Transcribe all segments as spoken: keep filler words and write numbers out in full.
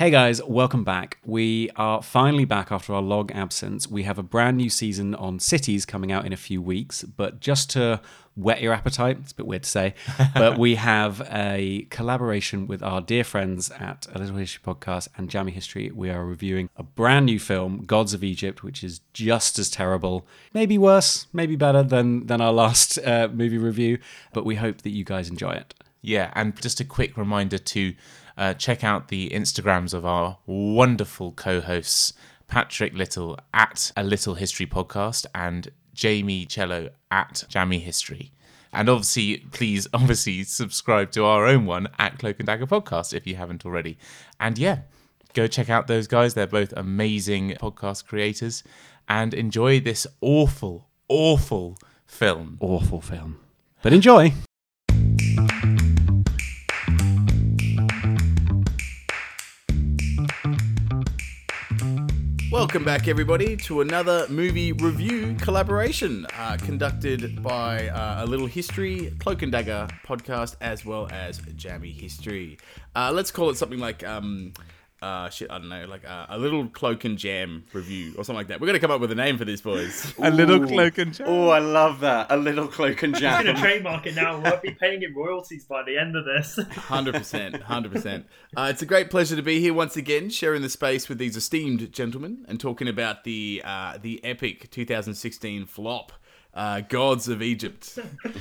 Hey guys, welcome back. We are finally back after our long absence. We have a brand new season on cities coming out in a few weeks, but just to whet your appetite, it's a bit weird to say, but we have a collaboration with our dear friends at A Little History Podcast and Jammy History. We are reviewing a brand new film, Gods of Egypt, which is just as terrible, maybe worse, maybe better than, than our last uh, movie review, but we hope that you guys enjoy it. Yeah, and just a quick reminder to Uh, check out the Instagrams of our wonderful co-hosts, Patrick Little at A Little History Podcast and Jamie Cello at Jammy History. And obviously, please, obviously, subscribe to our own one at Cloak and Dagger Podcast if you haven't already. And yeah, go check out those guys. They're both amazing podcast creators. And enjoy this awful, awful film. Awful film. But enjoy. Welcome back, everybody, to another movie review collaboration uh, conducted by uh, A Little History, Cloak and Dagger Podcast, as well as Jammy History. Uh, let's call it something like, um, uh, shit, I don't know, like uh, A Little Cloak and Jam Review or something like that. We're going to come up with a name for this, boys. A Little Cloak and Jam. Oh, I love that. A Little Cloak and Jam. I'm going to trademark it now. We won't be paying him royalties by the end of this. one hundred percent. one hundred percent. Uh, it's a great pleasure to be here once again, sharing the space with these esteemed gentlemen and talking about the uh, the epic two thousand sixteen flop, uh, Gods of Egypt.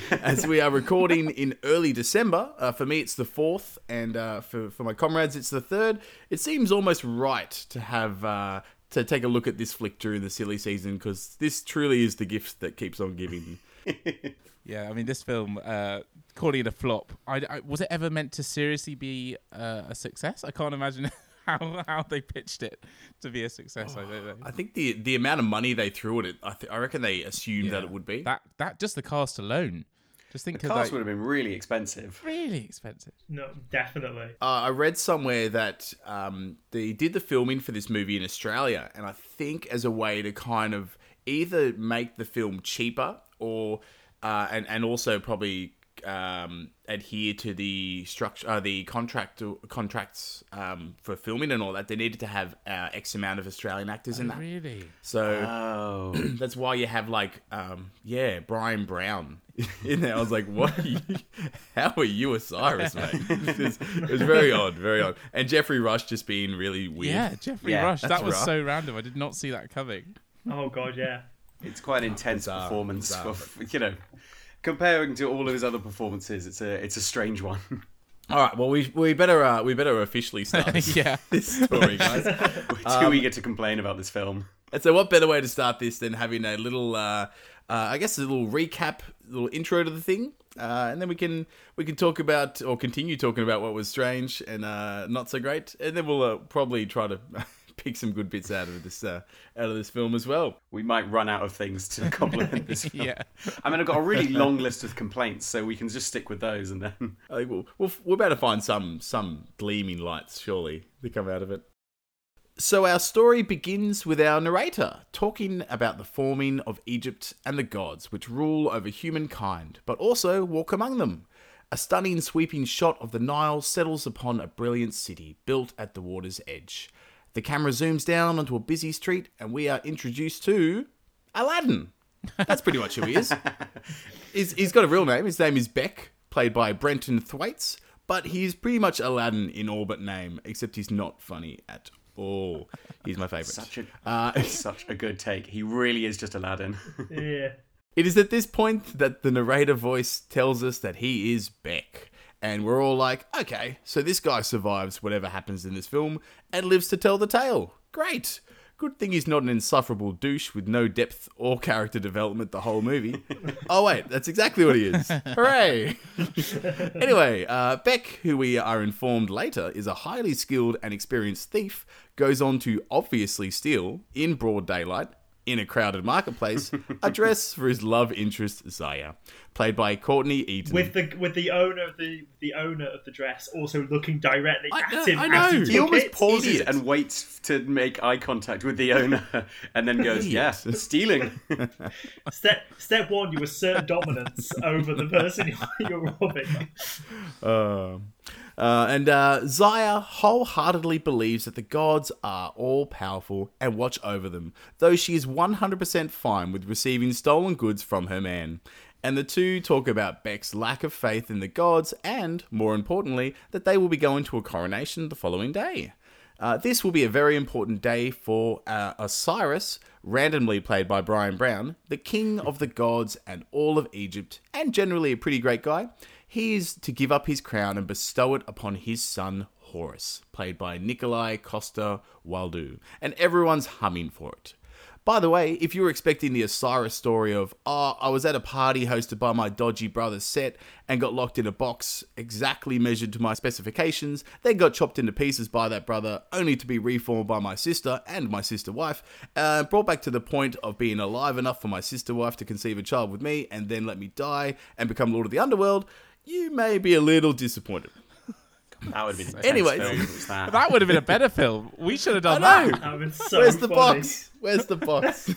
As we are recording in early December, uh, for me it's the fourth, and uh, for, for my comrades it's the third. It seems almost right to have uh, to take a look at this flick during the silly season, because this truly is the gift that keeps on giving. Yeah, I mean, this film, uh, calling it a flop, I, I, was it ever meant to seriously be uh, a success? I can't imagine how how they pitched it to be a success. Oh, I don't know. I think the the amount of money they threw at it, I, th- I reckon they assumed yeah. that it would be. That that just the cast alone. Just think the cast like, would have been really expensive. Really expensive. No, definitely. Uh, I read somewhere that um, they did the filming for this movie in Australia, and I think as a way to kind of either make the film cheaper or uh, and and also probably um adhere to the structure uh, the contract contracts um for filming and all that, they needed to have uh, X amount of Australian actors oh, in that really so oh. That's why you have like um yeah Brian Brown in there. I was like, what are you, how are you Osiris, mate? It's, it's very odd very odd. And Jeffrey Rush just being really weird. yeah Jeffrey yeah, Rush, that was rough. So random. I did not see that coming. Oh god, yeah, it's quite an intense oh, bizarre, performance bizarre, of, but... you know, comparing to all of his other performances, it's a it's a strange one. All right, well we we better uh, we better officially start this, yeah. this story, guys. We're too um, eager to complain about this film. And so, what better way to start this than having a little, uh, uh, I guess, a little recap, little intro to the thing, uh, and then we can we can talk about or continue talking about what was strange and uh, not so great, and then we'll uh, probably try to pick some good bits out of this uh, out of this film as well. We might run out of things to compliment this film. Yeah, I mean, I've got a really long list of complaints, so we can just stick with those, and then I think we'll we'll we're about to find some some gleaming lights, surely, to come out of it. So our story begins with our narrator talking about the forming of Egypt and the gods, which rule over humankind, but also walk among them. A stunning sweeping shot of the Nile settles upon a brilliant city built at the water's edge. The camera zooms down onto a busy street, and we are introduced to Aladdin. That's pretty much who he is. He's, he's got a real name. His name is Beck, played by Brenton Thwaites, but he's pretty much Aladdin in all but name, except he's not funny at all. He's my favourite. Such a, uh, such a good take. He really is just Aladdin. Yeah. It is at this point that the narrator voice tells us that he is Beck. And we're all like, okay, so this guy survives whatever happens in this film and lives to tell the tale. Great. Good thing he's not an insufferable douche with no depth or character development the whole movie. Oh, wait, that's exactly what he is. Hooray. Anyway, uh, Beck, who we are informed later, is a highly skilled and experienced thief, goes on to obviously steal, in broad daylight, in a crowded marketplace, a dress for his love interest Zaya, played by Courtney Eaton, with the with the owner of the the owner of the dress also looking directly I, at him. I know. He, he almost pauses Idiot. and waits to make eye contact with the owner, and then goes, "Yes, yeah, stealing." Step step one: you assert dominance over the person you're robbing. Um. Uh... Uh, and uh, Zaya wholeheartedly believes that the gods are all-powerful and watch over them, though she is one hundred percent fine with receiving stolen goods from her man. And the two talk about Beck's lack of faith in the gods and, more importantly, that they will be going to a coronation the following day. Uh, this will be a very important day for uh, Osiris, randomly played by Brian Brown, the king of the gods and all of Egypt, and generally a pretty great guy. He is to give up his crown and bestow it upon his son Horus, played by Nikolai Coster-Waldau, and everyone's humming for it. By the way, if you were expecting the Osiris story of, oh, I was at a party hosted by my dodgy brother Set and got locked in a box exactly measured to my specifications, then got chopped into pieces by that brother, only to be reformed by my sister and my sister wife, uh, brought back to the point of being alive enough for my sister wife to conceive a child with me and then let me die and become Lord of the Underworld, you may be a little disappointed. That would have been so anyways. That. that would have been a better film. We should have done I know. that. that so Where's funny. the box? Where's the box?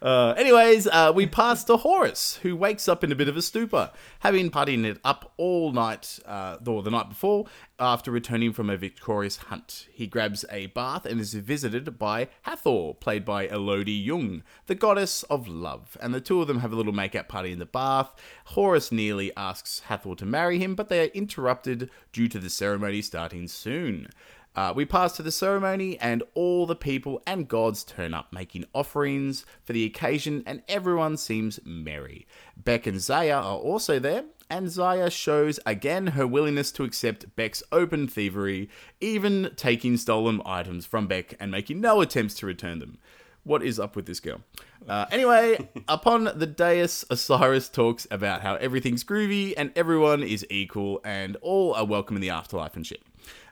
uh, anyways, uh, we pass to Horus, who wakes up in a bit of a stupor, having partied it up all night, uh, or the night before, after returning from a victorious hunt. He grabs a bath and is visited by Hathor, played by Elodie Yung, the goddess of love. And the two of them have a little make-out party in the bath. Horus nearly asks Hathor to marry him, but they are interrupted due to the ceremony starting soon. Uh, we pass to the ceremony, and all the people and gods turn up, making offerings for the occasion, and everyone seems merry. Beck and Zaya are also there, and Zaya shows again her willingness to accept Beck's open thievery, even taking stolen items from Beck and making no attempts to return them. What is up with this girl? Uh, anyway, upon the dais, Osiris talks about how everything's groovy and everyone is equal and all are welcome in the afterlife and shit.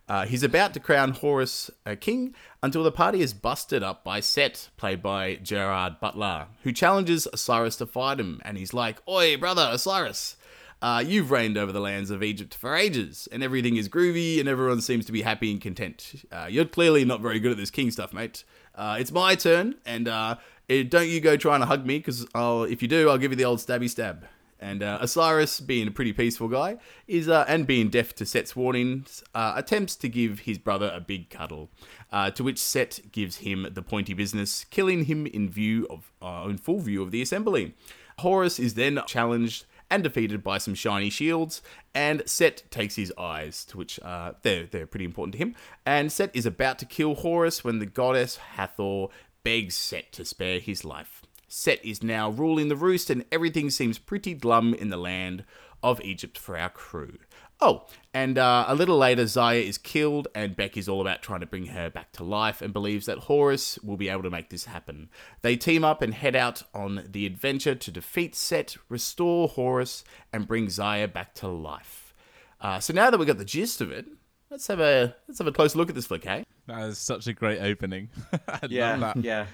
Uh, he's about to crown Horus a king until the party is busted up by Set, played by Gerard Butler, who challenges Osiris to fight him. And he's like, "Oi, brother Osiris, uh, you've reigned over the lands of Egypt for ages, and everything is groovy, and everyone seems to be happy and content. Uh, you're clearly not very good at this king stuff, mate. Uh, it's my turn, and uh, it, don't you go trying to hug me, because if you do, I'll give you the old stabby stab." And uh, Osiris, being a pretty peaceful guy, is uh, and being deaf to Set's warnings, uh, attempts to give his brother a big cuddle, uh, to which Set gives him the pointy business, killing him in view of, uh, in full view of the assembly. Horus is then challenged and defeated by some shiny shields, and Set takes his eyes, to which uh, they're, they're pretty important to him. And Set is about to kill Horus when the goddess Hathor begs Set to spare his life. Set is now ruling the roost, and everything seems pretty glum in the land of Egypt for our crew. Oh, and uh, a little later, Zaya is killed, and Beck is all about trying to bring her back to life and believes that Horus will be able to make this happen. They team up and head out on the adventure to defeat Set, restore Horus, and bring Zaya back to life. Uh, so now that we've got the gist of it, let's have a let's have a close look at this flick, hey? That is such a great opening. I yeah, love that. yeah.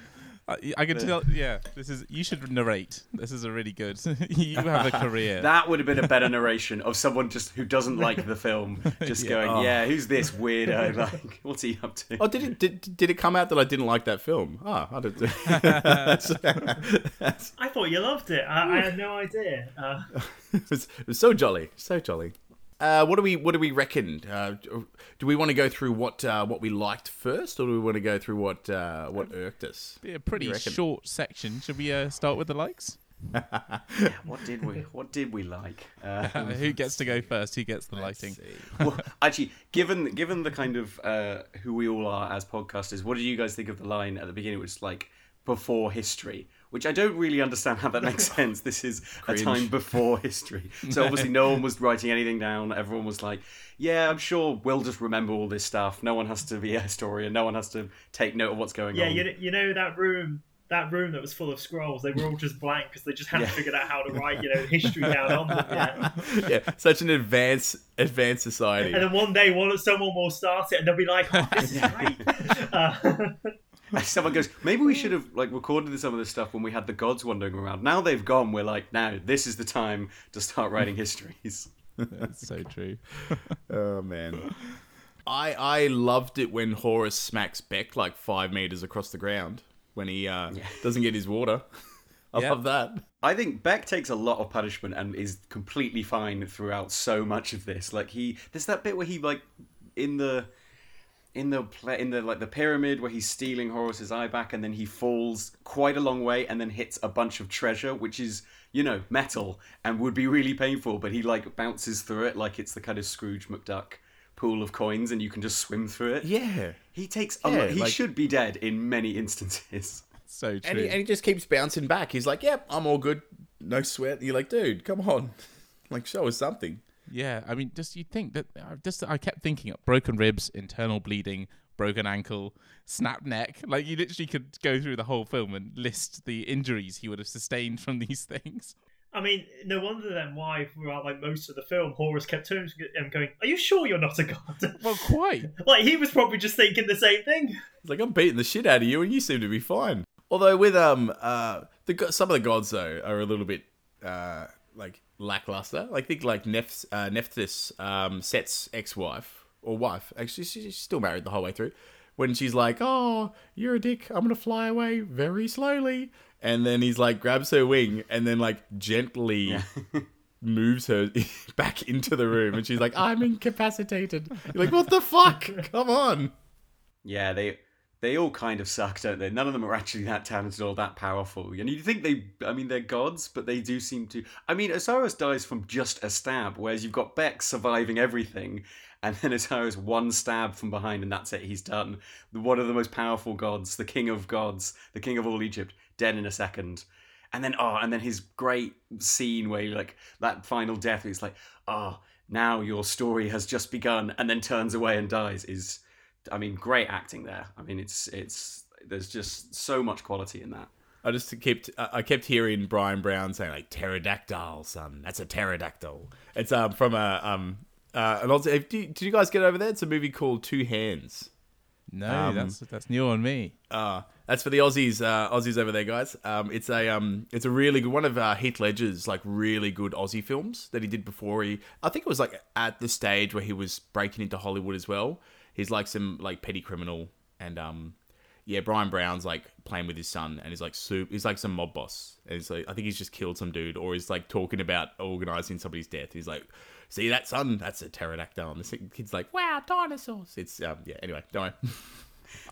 I, I can tell, yeah, this is, you should narrate. This is a really good, you have a career. That would have been a better narration of someone just who doesn't like the film, just yeah. going, oh. yeah, who's this weirdo? Like, what's he up to? Oh, did it did, did it come out that I didn't like that film? Ah, oh, I didn't. I thought you loved it. I, I had no idea. Uh... it, was, it was so jolly, so jolly. Uh, what do we what do we reckon? Uh, do we want to go through what uh, what we liked first, or do we want to go through what uh, what irked us? Be a pretty short section. Should we uh, start with the likes? yeah, what did we What did we like? Uh, who gets to go first? Who gets the Let's lighting? Well, actually, given given the kind of uh, who we all are as podcasters, what did you guys think of the line at the beginning, which is like before history? Which I don't really understand how that makes sense. This is Cringe. a time before history. So obviously no one was writing anything down. Everyone was like, yeah, I'm sure we'll just remember all this stuff. No one has to be a historian. No one has to take note of what's going yeah, on. Yeah, you, you know that room that room that was full of scrolls, they were all just blank because they just hadn't yeah. figured out how to write, you know, history down on them yet. Yeah, such an advanced advanced society. And then one day one, someone will start it and they'll be like, oh, this is great. Uh, Someone goes, maybe we should have like recorded some of this stuff when we had the gods wandering around. Now they've gone, we're like, now this is the time to start writing histories. That's so true. Oh, man. I I loved it when Horus smacks Beck like five meters across the ground when he uh, yeah. doesn't get his water. I yeah. love that. I think Beck takes a lot of punishment and is completely fine throughout so much of this. Like he, there's that bit where he like in the in the in the like the pyramid where he's stealing Horus's eye back, and then he falls quite a long way and then hits a bunch of treasure, which is, you know, metal and would be really painful. But he like bounces through it like it's the kind of Scrooge McDuck pool of coins, and you can just swim through it. Yeah, he takes. Yeah, a lot. He like... should be dead in many instances. So true. And he, and he just keeps bouncing back. He's like, yep, I'm all good. No sweat. And you're like, dude, come on. Like, show us something. Yeah, I mean, just you think that... Just I kept thinking of broken ribs, internal bleeding, broken ankle, snapped neck. Like, you literally could go through the whole film and list the injuries he would have sustained from these things. I mean, no wonder then why throughout like most of the film, Horus kept turning and going, "Are you sure you're not a god?" Well, quite. Like, he was probably just thinking the same thing. He's like, I'm beating the shit out of you and you seem to be fine. Although with um uh the some of the gods though are a little bit uh like lackluster. Like think like Neph uh, Nephthys, um Set's ex-wife or wife. Actually, she, she's still married the whole way through. When she's like, "Oh, you're a dick. I'm gonna fly away very slowly," and then he's like grabs her wing and then like gently yeah. moves her back into the room, and she's like, "I'm incapacitated." You're like, "What the fuck? Come on!" Yeah, they. They all kind of suck, don't they? None of them are actually that talented or that powerful. And you think they, I mean, they're gods, but they do seem to... I mean, Osiris dies from just a stab, whereas you've got Beck surviving everything, and then Osiris one stab from behind, and that's it, he's done. One of the most powerful gods, the king of gods, the king of all Egypt, dead in a second. And then, oh, and then his great scene where, like, that final death, where it's like, oh, now your story has just begun, and then turns away and dies is... I mean, great acting there. I mean, it's it's there's just so much quality in that. I just kept I kept hearing Brian Brown saying like pterodactyl, son. That's a pterodactyl. It's um from a um uh an old. Did you guys get over there? It's a movie called Two Hands. No, um, that's that's new on me. Uh that's for the Aussies. Uh, Aussies over there, guys. Um, it's a um it's a really good one of uh, Heath Ledger's like really good Aussie films that he did before he. I think it was like at the stage where he was breaking into Hollywood as well. He's like some like petty criminal, and um, yeah, Brian Brown's like playing with his son, and he's like soup. He's like some mob boss, and he's like, I think he's just killed some dude, or he's like talking about organizing somebody's death. He's like, "See that son? That's a pterodactyl." And the kid's like, "Wow, dinosaurs!" It's um, yeah. Anyway, don't worry.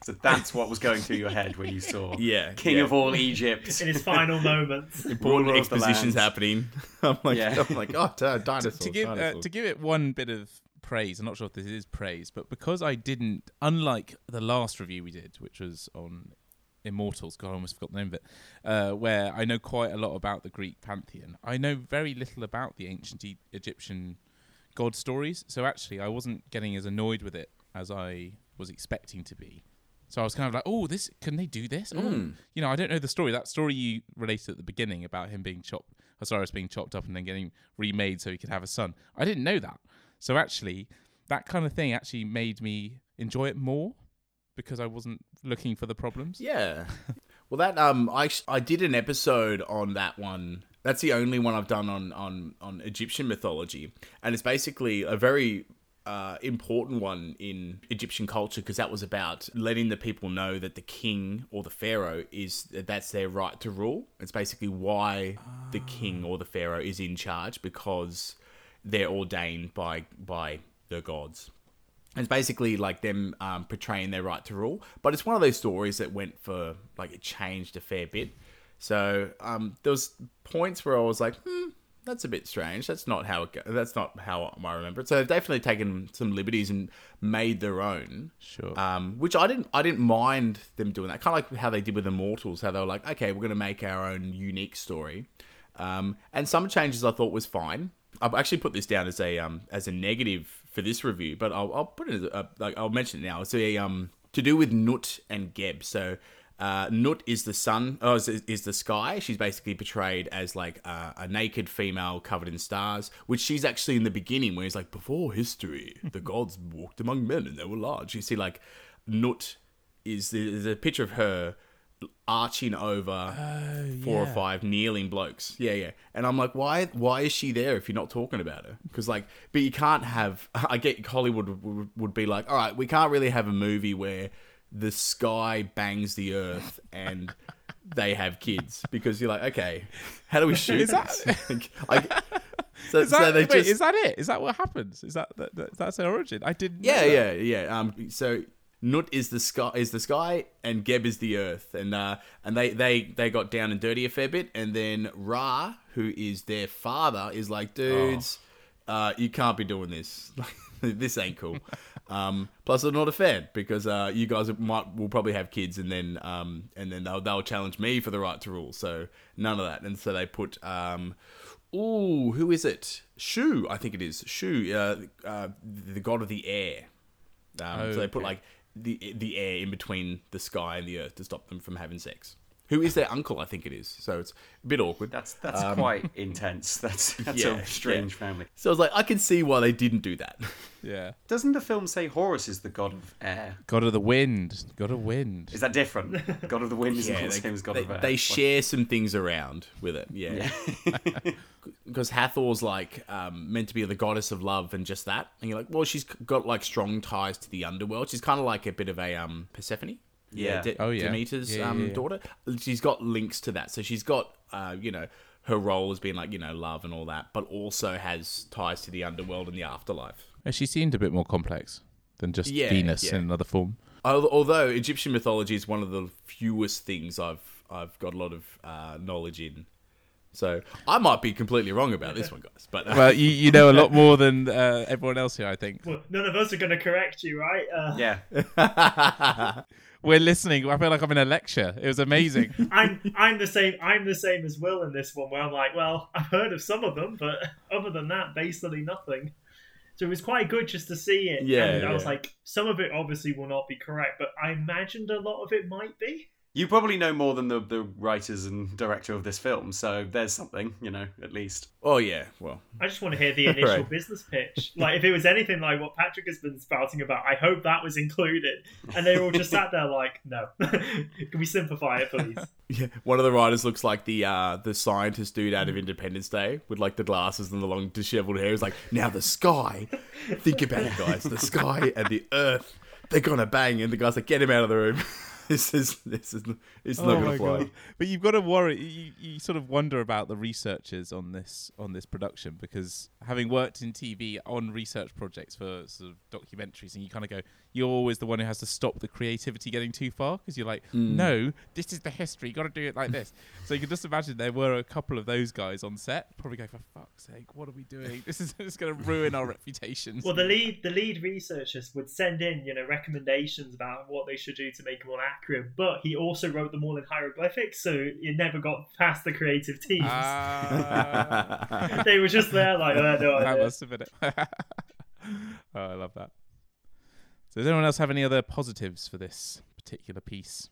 So that's what was going through your head when you saw yeah, King yeah. of all Egypt in his final moments. Important expositions happening. I'm like, yeah. I'm like, oh, t- dinosaurs. To, to give dinosaurs. Uh, to give it one bit of. Praise. I'm not sure if this is praise, but because I didn't, unlike the last review we did, which was on Immortals, God, I almost forgot the name of it, uh, where I know quite a lot about the Greek pantheon, I know very little about the ancient e- Egyptian god stories, so actually I wasn't getting as annoyed with it as I was expecting to be. So I was kind of like, oh, this can they do this? Mm. Oh, you know, I don't know the story. That story you related at the beginning about him being chopped, Osiris being chopped up and then getting remade so he could have a son. I didn't know that. So actually, that kind of thing actually made me enjoy it more because I wasn't looking for the problems. Yeah. Well, that um, I I did an episode on that one. That's the only one I've done on on, on Egyptian mythology, and it's basically a very uh, important one in Egyptian culture because that was about letting the people know that the king or the pharaoh is that's their right to rule. It's basically why oh. the king or the pharaoh is in charge because. They're ordained by by the gods. And it's basically like them um, portraying their right to rule. But it's one of those stories that went for, like, it changed a fair bit. So um, there was points where I was like, hmm, that's a bit strange. That's not how it go- That's not how I remember it. So they've definitely taken some liberties and made their own. Sure. Um, which I didn't I didn't mind them doing that. Kind of like how they did with Immortals, how they were like, okay, we're going to make our own unique story. Um, and some changes I thought was fine. I've actually put this down as a um as a negative for this review, but I'll I'll put it as a, like I'll mention it now. It's a um to do with Nut and Geb. So uh, Nut is the sun, oh is, is the sky. She's basically portrayed as like uh, a naked female covered in stars, which she's actually in the beginning where it's like before history, the gods walked among men and they were large. You see like Nut is there's a picture of her. Arching over uh, four yeah. or five kneeling blokes, yeah, yeah, and I'm like, why, why is she there if you're not talking about her? Because like, but you can't have. I get Hollywood would, would be like, all right, we can't really have a movie where the sky bangs the earth and they have kids, because you're like, okay, how do we shoot is that- this? I, so, is, that, so they wait, just... is that it? Is that what happens? Is that, that, that that's their origin? I didn't. Yeah, know that. yeah, yeah. Um, so Nut is the sky, is the sky, and Geb is the earth, and uh, and they, they, they got down and dirty a fair bit, and then Ra, who is their father, is like, dudes, oh. uh, you can't be doing this. This ain't cool. Um, plus, I'm not a fan because uh, you guys might will probably have kids, and then um, and then they'll they'll challenge me for the right to rule. So none of that. And so they put, um, ooh, who is it? Shu, I think it is Shu, uh, uh, the god of the air. Um, okay. So they put like the the air in between the sky and the earth to stop them from having sex. Who is their uncle? I think it is. So it's a bit awkward. That's that's um, quite intense. That's that's yeah, a strange yeah. family. So I was like, I can see why they didn't do that. Yeah. Doesn't the film say Horus is the god of air? God of the wind. God of wind. Is that different? God of the wind isn't yeah, the same as God they, of air. They share what? some things around with it. Yeah. Because yeah. Hathor's like um, meant to be the goddess of love and just that, and you're like, well, she's got like strong ties to the underworld. She's kind of like a bit of a um, Persephone. Yeah, De- oh, yeah. Demeter's yeah, um, yeah, yeah. daughter. She's got links to that. So she's got, uh, you know, her role as being like, you know, love and all that, but also has ties to the underworld and the afterlife. And she seemed a bit more complex than just yeah, Venus yeah. in another form. Although Egyptian mythology is one of the fewest things I've I've got a lot of uh, knowledge in. So I might be completely wrong about this one, guys. But uh, well, you, you know a lot more than uh, everyone else here, I think. Well, none of us are going to correct you, right? Uh... Yeah. We're listening. I feel like I'm in a lecture. It was amazing. I'm I'm the same. I'm the same as Will in this one, where I'm like, well, I've heard of some of them, but other than that, basically nothing. So it was quite good just to see it. Yeah. And yeah. I was like, some of it obviously will not be correct, but I imagined a lot of it might be. You probably know more than the, the writers and director of this film, so there's something, you know, at least. Oh, yeah, well. I just want to hear the initial right. business pitch. Like, if it was anything like what Patrick has been spouting about, I hope that was included. And they all just sat there like, no. Can we simplify it, please? Yeah, one of the writers looks like the uh, the scientist dude out of Independence Day with, like, the glasses and the long disheveled hair. He's like, now the sky. Think about it, guys. The sky and the earth. They're going to bang. And the guy's like, get him out of the room. This is this is it's oh not going to fly. God. But you've got to worry. You, you sort of wonder about the researchers on this on this production, because having worked in T V on research projects for sort of documentaries, and you kind of go, you're always the one who has to stop the creativity getting too far, because you're like, mm. no, this is the history. You got to do it like this. So you can just imagine there were a couple of those guys on set, probably going, for fuck's sake, what are we doing? This is just going to ruin our reputations. Well, the lead the lead researchers would send in, you know, recommendations about what they should do to make them all accurate, but he also wrote them all in hieroglyphics, so it never got past the creative teams. Uh... they were just there like, oh, no idea. I must have been it. Oh, I love that. So does anyone else have any other positives for this particular piece?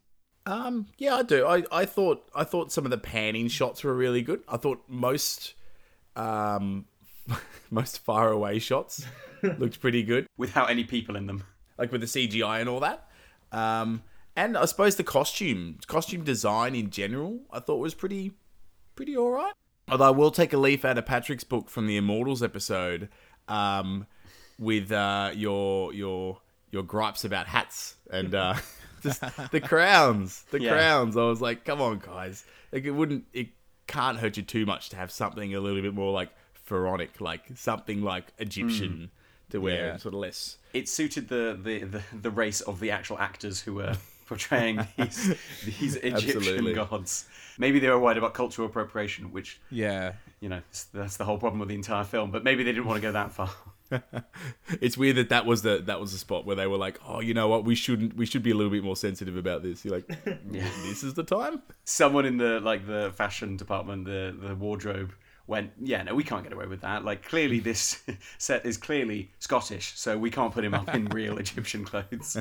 Um, yeah, I do. I, I thought I thought some of the panning shots were really good. I thought most um, most far away shots looked pretty good. Without any people in them. Like with the C G I and all that. Um, and I suppose the costume, costume design in general, I thought was pretty, pretty all right. Although I will take a leaf out of Patrick's book from the Immortals episode um, with uh, your your... your gripes about hats and uh, just the crowns, the yeah. crowns. I was like, come on, guys. Like, it wouldn't, it can't hurt you too much to have something a little bit more like pharaonic, like something like Egyptian mm. to wear, yeah. sort of less. It suited the, the, the, the race of the actual actors who were portraying these, these Egyptian Absolutely. gods. Maybe they were worried about cultural appropriation, which, yeah, you know, that's the whole problem with the entire film, but maybe they didn't want to go that far. It's weird that that was the that was the spot where they were like, oh, you know what, we shouldn't we should be a little bit more sensitive about this. You're like, yeah. this is the time. Someone in the like the fashion department, the the wardrobe went, yeah, no, we can't get away with that. Like, clearly this set is clearly Scottish, so we can't put him up in real Egyptian clothes.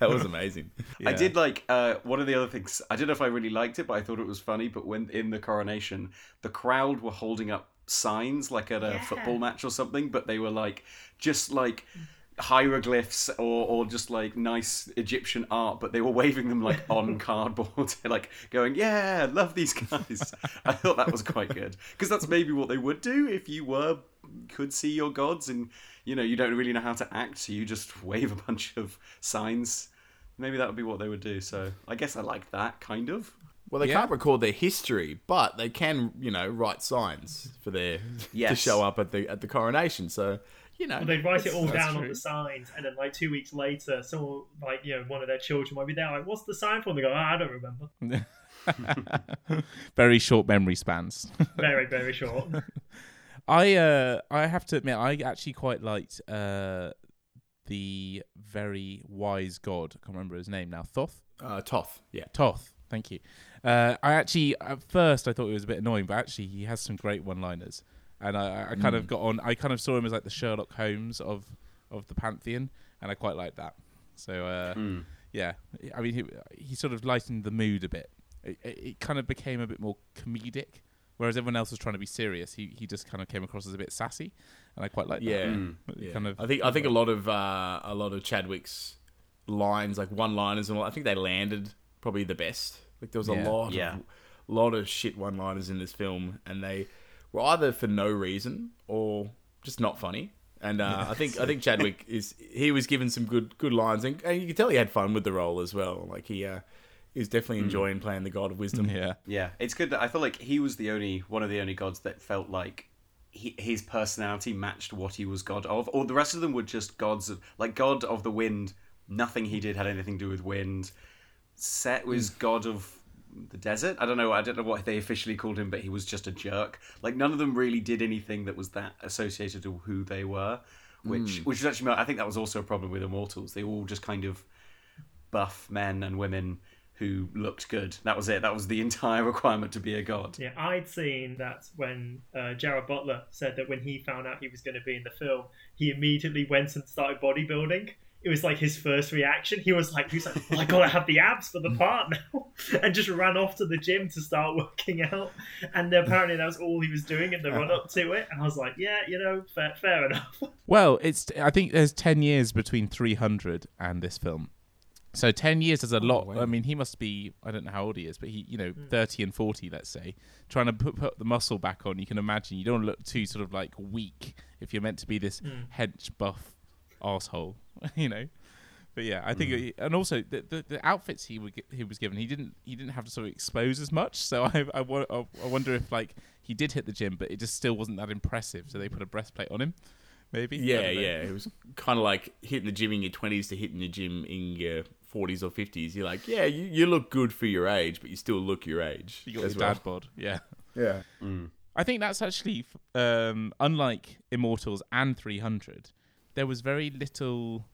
That was amazing. Yeah. I did like uh, one of the other things. I don't know if I really liked it, but I thought it was funny. But when in the coronation, the crowd were holding up signs like at a yeah. football match or something, but they were like just like hieroglyphs or or just like nice Egyptian art, but they were waving them like on cardboard, like going, yeah, love these guys. I thought that was quite good, because that's maybe what they would do if you were could see your gods and, you know, you don't really know how to act, so you just wave a bunch of signs. Maybe that would be what they would do. So I guess I liked that, kind of. Well, they yeah. can't record their history, but they can, you know, write signs for their yes. to show up at the at the coronation. So, you know, well, they write it all down true. on the signs, and then like two weeks later, someone like you know one of their children might be there, like, "What's the sign for?" And they go, oh, "I don't remember." Very short memory spans. Very, very short. I uh, I have to admit, I actually quite liked uh, the very wise god. I can't remember his name now. Thoth? Uh, Thoth, yeah. Thoth, thank you. Uh, I actually, at first, I thought it was a bit annoying, but actually he has some great one-liners. And I, I kind mm. of got on, I kind of saw him as like the Sherlock Holmes of, of the Pantheon, and I quite liked that. So, uh, mm. yeah. I mean, he, he sort of lightened the mood a bit. It, it kind of became a bit more comedic. Whereas everyone else was trying to be serious, he he just kind of came across as a bit sassy, and I quite like that. Yeah, mm, yeah. Kind of. I think I think a lot of uh, a lot of Chadwick's lines, like one-liners, and all, I think they landed probably the best. Like there was a yeah. lot, yeah. of, lot of shit one-liners in this film, and they were either for no reason or just not funny. And uh, I think I think Chadwick is he was given some good good lines, and, and you can tell he had fun with the role as well. Like he. Uh, He's definitely enjoying mm. playing the God of Wisdom. Yeah, yeah, it's good that I feel like he was the only one of the only gods that felt like he, his personality matched what he was God of. Or the rest of them were just gods of, like God of the Wind. Nothing he did had anything to do with wind. Set was mm. God of the Desert. I don't know. I don't know what they officially called him, but he was just a jerk. Like none of them really did anything that was that associated to who they were. Which, mm. which is actually, I think that was also a problem with Immortals. They all just kind of buff men and women who looked good. That was it. That was the entire requirement to be a god. Yeah, I'd seen that when uh, Gerard Butler said that when he found out he was going to be in the film, he immediately went and started bodybuilding. It was like his first reaction. He was like, he was like, oh, I gotta have the abs for the part now, and just ran off to the gym to start working out. And apparently that was all he was doing in the run up to it. And I was like, yeah, you know, fair, fair enough. Well, it's I think there's ten years between three hundred and this film. So ten years is a lot. Oh, wow. I mean, he must be, I don't know how old he is, but he, you know, mm. thirty and forty, let's say, trying to put, put the muscle back on. You can imagine you don't want to look too sort of like weak if you're meant to be this mm. hench buff asshole, you know? But yeah, I think, mm. it, and also the, the, the outfits he would, he was given, he didn't he didn't have to sort of expose as much. So I, I, I wonder if like he did hit the gym, but it just still wasn't that impressive. So they put a breastplate on him. Maybe. Yeah, yeah. It was kind of like hitting the gym in your twenties to hitting the gym in your forties or fifties. You're like, yeah, you, you look good for your age, but you still look your age. You got your well. dad bod. Yeah. Yeah. Mm. I think that's actually, um, unlike Immortals and three hundred, there was very little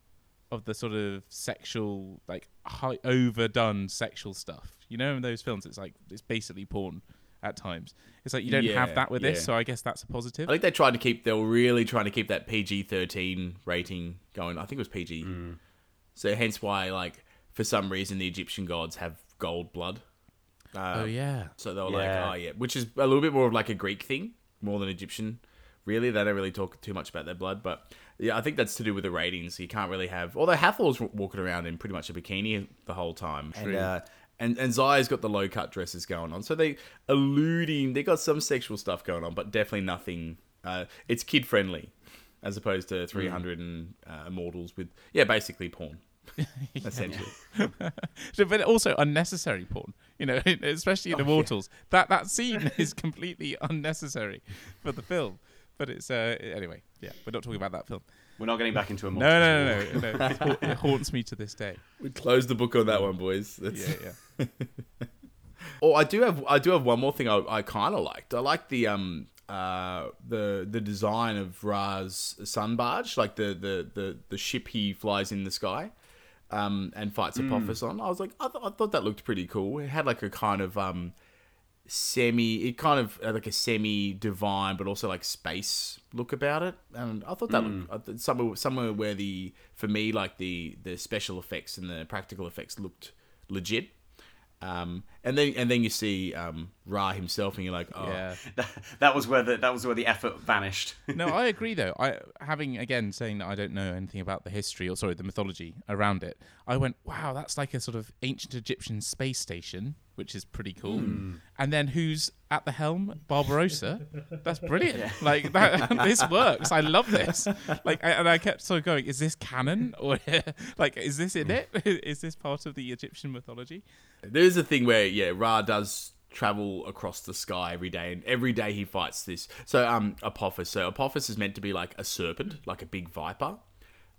of the sort of sexual, like high, overdone sexual stuff. You know, in those films, it's like, it's basically porn. At times, it's like you don't yeah, have that with yeah. this, so I guess that's a positive. I think they tried to keep; they were really trying to keep that P G thirteen rating going. I think it was P G, mm. so hence why, like, for some reason, the Egyptian gods have gold blood. Uh, oh yeah, so they were yeah. like, oh yeah, which is a little bit more of like a Greek thing, more than Egyptian. Really, they don't really talk too much about their blood, but yeah, I think that's to do with the ratings. You can't really have. Although Hathor's walking around in pretty much a bikini the whole time. And, uh, And and Zaya's got the low cut dresses going on, so they alluding they got some sexual stuff going on, but definitely nothing. Uh, it's kid friendly, as opposed to three hundred mm. and uh, Immortals with yeah basically porn, essentially. So, but also unnecessary porn, you know, especially in oh, Immortals. Yeah. That that scene is completely unnecessary for the film. But it's uh, anyway, yeah, we're not talking about that film. We're not getting back into a Immortals. No, no, no, no, no. It, ha- it haunts me to this day. We closed the book on that one, boys. That's... Yeah, yeah. Oh, I do have, I do have one more thing I, I kind of liked. I liked the um, uh, the the design of Ra's sun barge, like the the the, the ship he flies in the sky, um, and fights Apophis mm. on. I was like, I, th- I thought that looked pretty cool. It had like a kind of um, semi, it kind of had like a semi divine, but also like space look about it. And I thought that mm. looked somewhere, somewhere where the for me like the the special effects and the practical effects looked legit. Um, and then and then you see um, Ra himself, and you're like, oh, yeah. that, that was where the that was where the effort vanished. No, I agree though. I having again saying that I don't know anything about the history or sorry the mythology around it. I went, wow, that's like a sort of ancient Egyptian space station which is pretty cool. Mm. And then who's at the helm? Barbarossa. That's brilliant. Yeah. Like that, this works. I love this. Like, I, and I kept sort of going, is this canon or like, is this in it? Is this part of the Egyptian mythology? There is a thing where, yeah, Ra does travel across the sky every day, and every day he fights this. So, um, Apophis. So Apophis is meant to be like a serpent, like a big viper.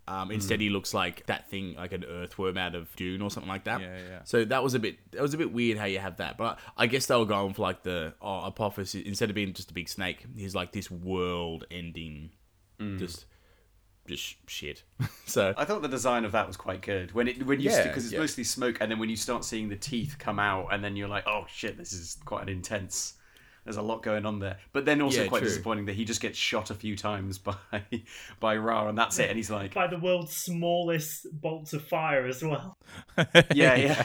Um, instead, mm. he looks like that thing, like an earthworm out of Dune or something like that. Yeah, yeah. So that was a bit, that was a bit weird how you have that. But I, I guess they were going for like the oh, Apophis. Instead of being just a big snake, he's like this world-ending, mm. just, just shit. So I thought the design of that was quite good when it when you because yeah, it's yeah. mostly smoke, and then when you start seeing the teeth come out, and then you're like, oh shit, this is quite an intense. There's a lot going on there. But then also yeah, quite true. disappointing that he just gets shot a few times by by Ra, and that's it. And he's like... By the world's smallest bolts of fire as well. yeah, yeah.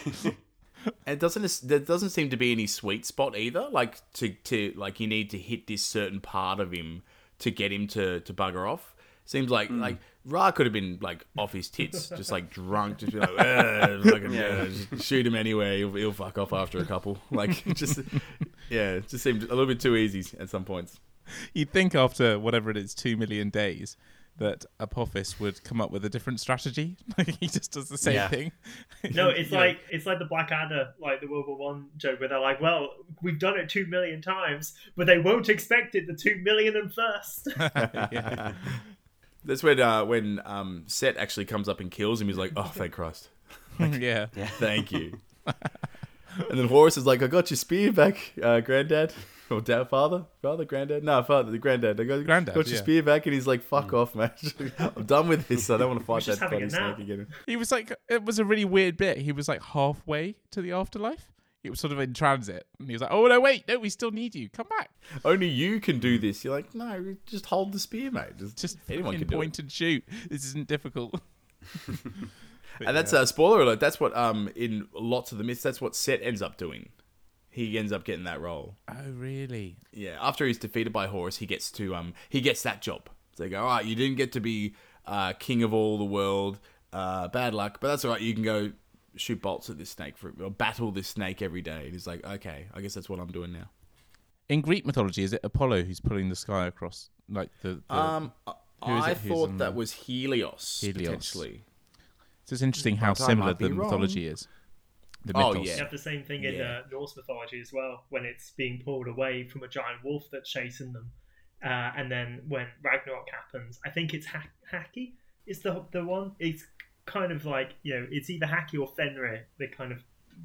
It doesn't, there doesn't seem to be any sweet spot either. Like, to, to like you need to hit this certain part of him to get him to, to bugger off. Seems like mm. like Ra could have been like off his tits, just like drunk, just be like, fucking, yeah. Yeah, just shoot him anyway. He'll, he'll fuck off after a couple. Like, just yeah, it just seemed a little bit too easy at some points. You'd think after whatever it is, two million days, that Apophis would come up with a different strategy. Like he just does the same yeah. thing. No, it's yeah. like it's like the Black Adder, like the World War One joke, where they're like, "Well, we've done it two million times, but they won't expect it the two million and first." yeah. That's when uh, when um, Set actually comes up and kills him. He's like, "Oh, thank Christ!" Like, yeah. yeah, thank you. And then Horus is like, "I got your spear back, uh, granddad or dad, father, father, granddad. No, father, the granddad. I got, granddad, got your yeah. spear back." And he's like, "Fuck mm. off, man! I'm done with this. I don't want to fight that bloody snake again." He was like, "It was a really weird bit. He was like halfway to the afterlife. It was sort of in transit, and he was like, "Oh no, wait, no, we still need you. Come back. Only you can do this." You're like, "No, just hold the spear, mate. Just, just anyone can do point it. And shoot. This isn't difficult." And yeah. that's a uh, spoiler alert. That's what um in lots of the myths, that's what Set ends up doing. He ends up getting that role. Oh really? Yeah. After he's defeated by Horus, he gets to um he gets that job. So they go, "All right, you didn't get to be uh king of all the world. Uh, bad luck, but that's all right. You can go." Shoot bolts at this snake for or battle this snake every day. And he's like, okay, I guess that's what I'm doing now. In Greek mythology, is it Apollo who's pulling the sky across? Like the, the um, I thought that the... was Helios, Helios. Potentially. So it's interesting how but similar the wrong. mythology is. The mythos. Oh yeah, you have the same thing in yeah. uh, Norse mythology as well, when it's being pulled away from a giant wolf that's chasing them, uh, and then when Ragnarok happens, I think it's ha- Haki is the the one. It's kind of like, you know, it's either Haki or Fenrir. They kind of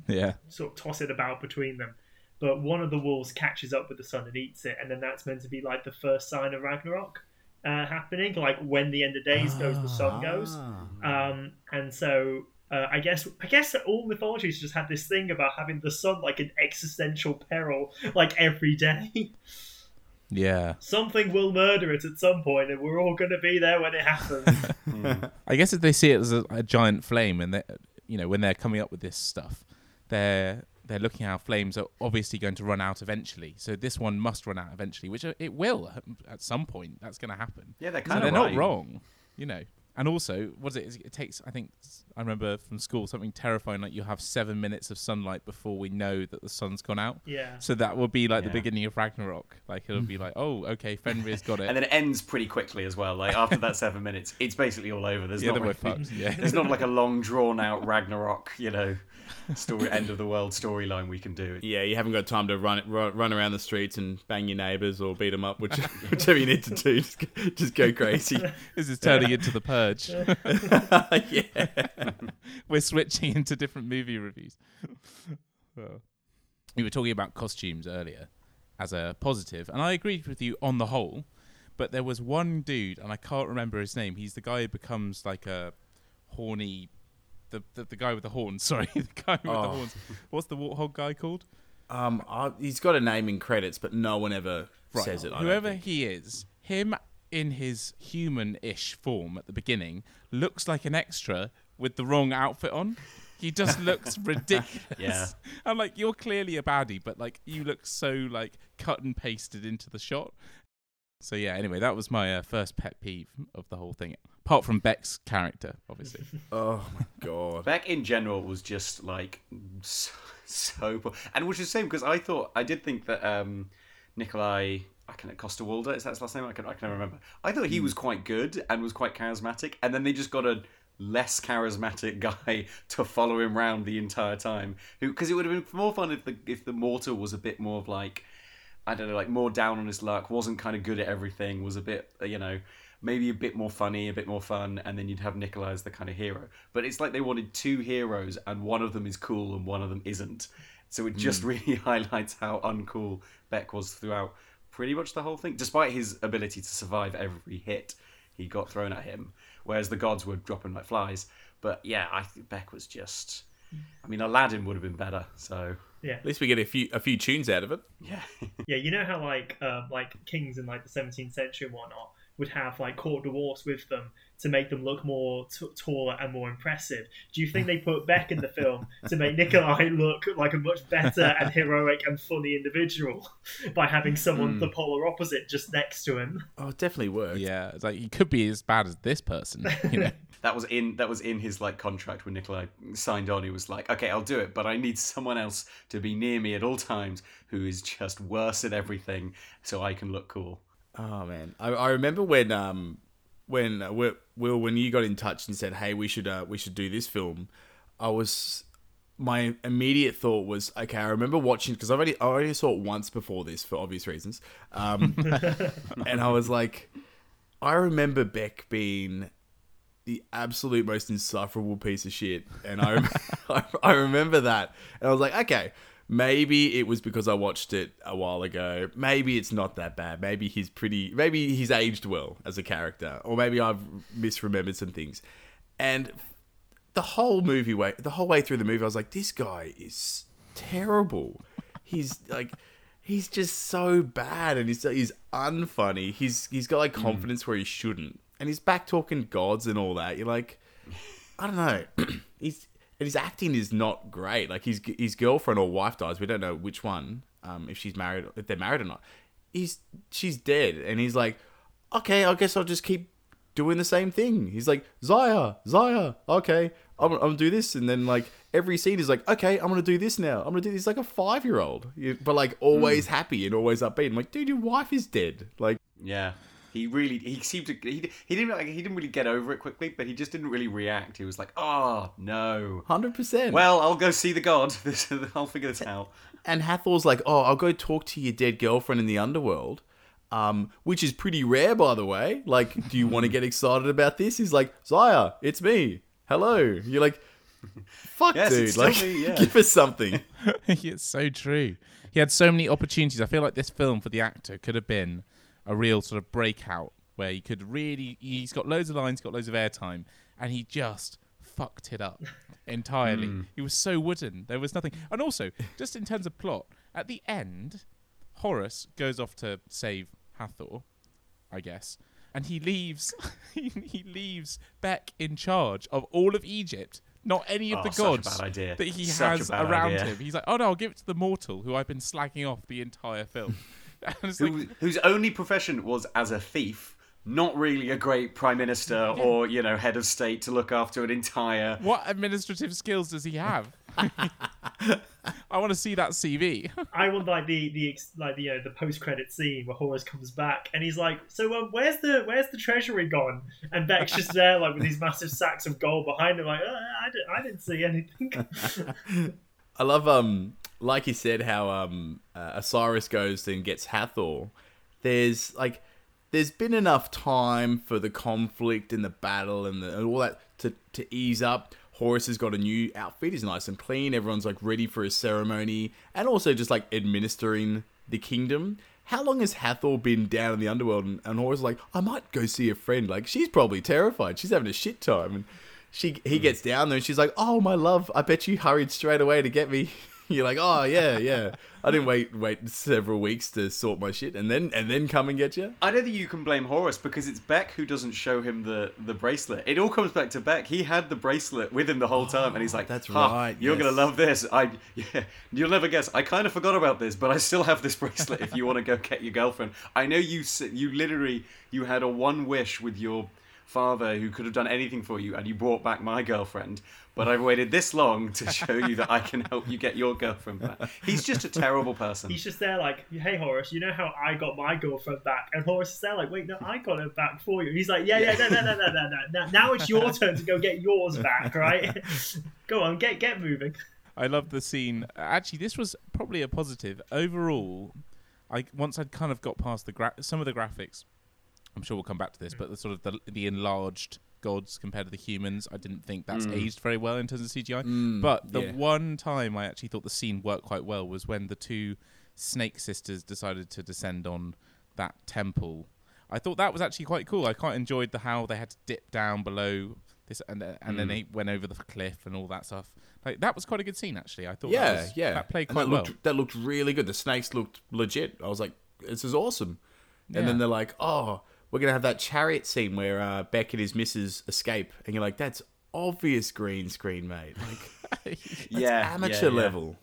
yeah. sort of toss it about between them. But one of the wolves catches up with the sun and eats it, and then that's meant to be like the first sign of Ragnarok uh, happening, like when the end of days ah, goes, the sun goes. Um, and so uh, I guess I guess all mythologies just had this thing about having the sun like an existential peril, like every day. Yeah. Something will murder it at some point, and we're all going to be there when it happens. mm. I guess if they see it as a, a giant flame, and you know, when they're coming up with this stuff, they're they're looking at how flames are obviously going to run out eventually. So this one must run out eventually, which it will at some point. That's going to happen. Yeah, they're kind so of they're right. not wrong, you know. And also, what is it? It takes, I think, I remember from school, something terrifying, like you have seven minutes of sunlight before we know that the sun's gone out. Yeah. So that would be like yeah. the beginning of Ragnarok. Like, it'll be like, oh, okay, Fenrir's got it. And then it ends pretty quickly as well. Like, after that seven minutes, it's basically all over. There's, yeah, not, really, yeah. there's not like a long, drawn-out Ragnarok, you know, story end-of-the-world storyline we can do. Yeah, you haven't got time to run run around the streets and bang your neighbours or beat them up, which, whichever you need to do. Just, just go crazy. This is turning yeah. into the Purge. yeah. We're switching into different movie reviews. Well, we were talking about costumes earlier as a positive, and I agreed with you on the whole, but there was one dude, and I can't remember his name. He's the guy who becomes like a horny, the the, the guy with the horns. Sorry, the guy with oh. the horns. What's the warthog guy called? Um, I, he's got a name in credits, but no one ever right. says it. I Whoever he is, him. in his human-ish form at the beginning, looks like an extra with the wrong outfit on. He just looks ridiculous. Yeah. I'm like, you're clearly a baddie, but like, you look so like cut and pasted into the shot. So yeah, anyway, that was my uh, first pet peeve of the whole thing. Apart from Beck's character, obviously. Oh my God. Beck in general was just like so, so poor. And which is the same, because I thought, I did think that um, Nikolai I can't Coster-Waldau, is that his last name? I can I can remember. I thought he was quite good and was quite charismatic, and then they just got a less charismatic guy to follow him round the entire time. Who, because it would have been more fun if the if the mortal was a bit more of like, I don't know, like more down on his luck, wasn't kind of good at everything, was a bit, you know, maybe a bit more funny, a bit more fun, and then you'd have Nikolai as the kind of hero. But it's like they wanted two heroes, and one of them is cool and one of them isn't. So it just mm. really highlights how uncool Beck was throughout pretty much the whole thing. Despite his ability to survive every hit he got thrown at him, whereas the gods were dropping like flies. But yeah, I think Beck was just... I mean, Aladdin would have been better, so... Yeah. At least we get a few a few tunes out of it. Yeah. Yeah, you know how like uh, like kings in like the seventeenth century and whatnot would have like court dwarfs with them to make them look more t- taller and more impressive. Do you think they put Beck in the film to make Nikolai look like a much better and heroic and funny individual by having someone mm. the polar opposite just next to him? Oh, it definitely worked. Yeah, it's like he could be as bad as this person, you know. That was in that was in his like contract when Nikolai signed on. He was like, okay, I'll do it, but I need someone else to be near me at all times who is just worse at everything so I can look cool. Oh man, I, I remember when um when uh, Will when you got in touch and said, hey, we should uh, we should do this film. I was my immediate thought was, okay, I remember watching, because I already I already saw it once before this for obvious reasons, um, and I was like, I remember Beck being the absolute most insufferable piece of shit, and I rem- I remember that, and I was like, okay, maybe it was because I watched it a while ago. Maybe it's not that bad. Maybe he's pretty. Maybe he's aged well as a character, or maybe I've misremembered some things. And the whole movie way, the whole way through the movie, I was like, this guy is terrible. He's like, he's just so bad, and he's he's unfunny. He's he's got like confidence mm. where he shouldn't. And he's back talking gods and all that. You're like, I don't know. he's and his acting is not great. Like his his girlfriend or wife dies. We don't know which one. Um, if she's married, if they're married or not. He's she's dead, and he's like, okay, I guess I'll just keep doing the same thing. He's like, Zaya, Zaya, okay, I'm I'm gonna do this, and then like every scene is like, okay, I'm gonna do this now. I'm gonna do this. He's like a five year old, but like always mm. happy and always upbeat. I'm like, dude, your wife is dead. Like, yeah. He really, he seemed to, he, he didn't like, he didn't really get over it quickly, but he just didn't really react. He was like, oh, no. one hundred percent. Well, I'll go see the god. I'll figure this out. And Hathor's like, oh, I'll go talk to your dead girlfriend in the underworld, um, which is pretty rare, by the way. Like, do you want to get excited about this? He's like, Zaya, it's me. Hello. You're like, fuck, yes, dude. Like, me, yeah. Give us something. It's so true. He had so many opportunities. I feel like this film for the actor could have been a real sort of breakout where he could really... He's got loads of lines, got loads of airtime, and he just fucked it up entirely. Mm. He was so wooden. There was nothing... And also, just in terms of plot, at the end, Horus goes off to save Hathor, I guess, and he leaves he, he leaves Beck in charge of all of Egypt, not any of oh, the gods such a bad idea. that he such has around idea. him. He's like, oh no, I'll give it to the mortal who I've been slagging off the entire film. Who, like, whose only profession was as a thief, not really a great prime minister yeah. or, you know, head of state to look after an entire... What administrative skills does he have? I want to see that C V. I want like the the like the, you know, the post credit scene where Horus comes back and he's like, so um, where's the where's the treasury gone? And Beck's just there like with these massive sacks of gold behind him, like oh, I didn't I didn't see anything. I love um. Like you said, how um, uh, Osiris goes and gets Hathor. There's like, there's been enough time for the conflict and the battle and, the, and all that to, to ease up. Horus has got a new outfit. He's nice and clean. Everyone's like ready for his ceremony and also just like administering the kingdom. How long has Hathor been down in the underworld? And, and Horus is like, I might go see a friend. Like she's probably terrified. She's having a shit time. And she he gets down there and she's like, oh my love, I bet you hurried straight away to get me. You're like, oh yeah, yeah. I didn't wait wait several weeks to sort my shit, and then and then come and get you. I don't think you can blame Horus because it's Beck who doesn't show him the, the bracelet. It all comes back to Beck. He had the bracelet with him the whole time, oh, and he's like, "That's huh, right. You're yes. gonna love this. I yeah, you'll never guess. I kind of forgot about this, but I still have this bracelet. If you want to go get your girlfriend, I know you. You literally you had a one wish with your father who could have done anything for you, and you brought back my girlfriend." but I've waited this long to show you that I can help you get your girlfriend back. He's just a terrible person. He's just there like, hey, Horus, you know how I got my girlfriend back? And Horus is there like, wait, no, I got her back for you. He's like, yeah, yeah, no, no, no, no, no, no. Now it's your turn to go get yours back, right? Go on, get get moving. I love the scene. Actually, this was probably a positive. Overall, I once I'd kind of got past the gra- some of the graphics, I'm sure we'll come back to this, but the sort of the, the enlarged gods compared to the humans, I didn't think that's mm. aged very well in terms of C G I. Mm, but the yeah. one time I actually thought the scene worked quite well was when the two snake sisters decided to descend on that temple. I thought that was actually quite cool. I quite enjoyed the how they had to dip down below this and uh, and mm. then they went over the cliff and all that stuff. Like that was quite a good scene actually. I thought yeah, that, was, yeah. that played quite that well. Looked, that looked really good. The snakes looked legit. I was like, this is awesome. And yeah. then they're like, oh, we're going to have that chariot scene where uh, Beck and his missus escape. And you're like, that's obvious green screen, mate. Like, that's yeah, amateur yeah, yeah. level.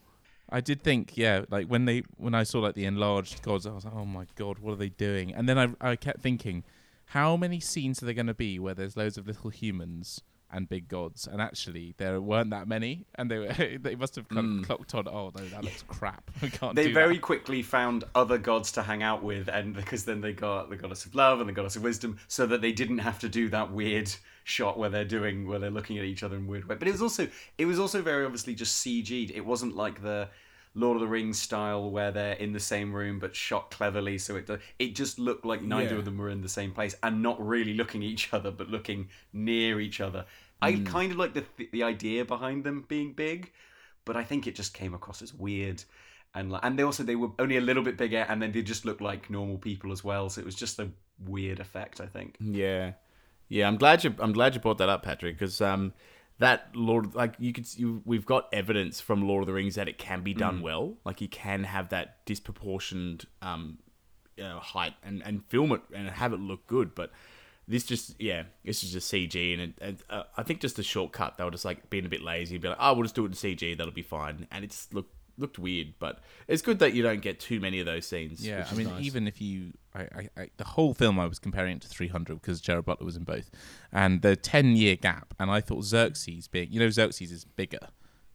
I did think, yeah, like when they when I saw like the enlarged gods, I was like, oh my God, what are they doing? And then I I kept thinking, how many scenes are there going to be where there's loads of little humans and big gods? And actually, there weren't that many. And they were, they must have kind of mm. clocked on, oh, no, that looks crap. We can't they do very that. quickly found other gods to hang out with, and because then they got the goddess of love and the goddess of wisdom, so that they didn't have to do that weird shot where they're doing where they're looking at each other in weird way. But it was also it was also very obviously just C G'd. It wasn't like the Lord of the Rings style where they're in the same room but shot cleverly, so it it just looked like neither yeah. of them were in the same place and not really looking at each other but looking near each other. I mm. kind of like the the idea behind them being big, but I think it just came across as weird. And like, and they also they were only a little bit bigger, and then they just looked like normal people as well. So it was just a weird effect, I think. Yeah, yeah. I'm glad you I'm glad you brought that up, Patrick, because um, that Lord like you could you, we've got evidence from Lord of the Rings that it can be done mm. well. Like you can have that disproportioned um, you know, height and and film it and have it look good, but. This just, yeah, this is just C G, and, it, and uh, I think just the shortcut, they were just like being a bit lazy and be like, oh, we'll just do it in C G, that'll be fine. And it's look, looked weird, but it's good that you don't get too many of those scenes. Yeah, I mean, nice. even if you, I, I, I, the whole film I was comparing it to three hundred because Gerard Butler was in both, and the ten-year gap, and I thought Xerxes being, you know, Xerxes is bigger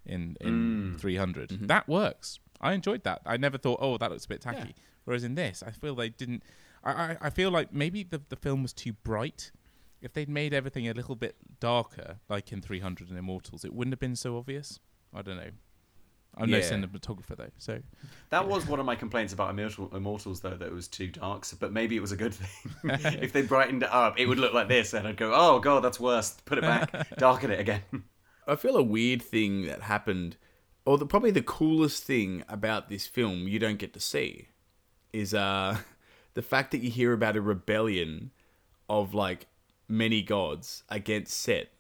in, in mm. three hundred. Mm-hmm. That works. I enjoyed that. I never thought, oh, that looks a bit tacky. Yeah. Whereas in this, I feel they didn't. I, I feel like maybe the, the film was too bright. If they'd made everything a little bit darker, like in three hundred and Immortals, it wouldn't have been so obvious. I don't know. I'm yeah. no cinematographer, though. So that yeah. was one of my complaints about Immortal, Immortals, though, that it was too dark. So, but maybe it was a good thing. If they brightened it up, it would look like this, and I'd go, oh, God, that's worse. Put it back. Darken it again. I feel a weird thing that happened, or the, probably the coolest thing about this film you don't get to see is... uh. The fact that you hear about a rebellion of, like, many gods against Set,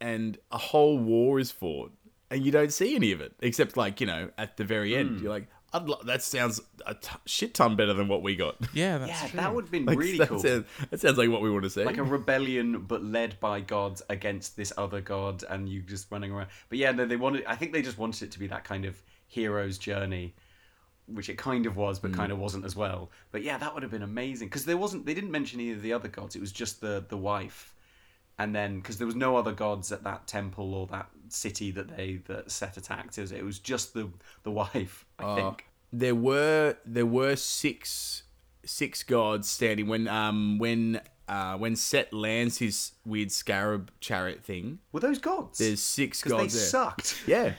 and a whole war is fought, and you don't see any of it, except, like, you know, at the very end. Mm. You're like, I'd lo- that sounds a t- shit ton better than what we got. Yeah, that's yeah, true. That would have been like, really that cool. Sounds, that sounds like what we want to see. Like a rebellion, but led by gods against this other god, and you just running around. But, yeah, no, they wanted. I think they just wanted it to be that kind of hero's journey, which it kind of was, but mm. kind of wasn't as well. But yeah, that would have been amazing. Because there wasn't, they didn't mention any of the other gods. It was just the, the wife. And then, because there was no other gods at that temple or that city that they, that Set attacked. It was, it was just the, the wife, I uh, think. There were, there were six, six gods standing when, um, when, uh, when Set lands his weird scarab chariot thing. Were those gods? There's six gods there. Because they sucked. Yeah.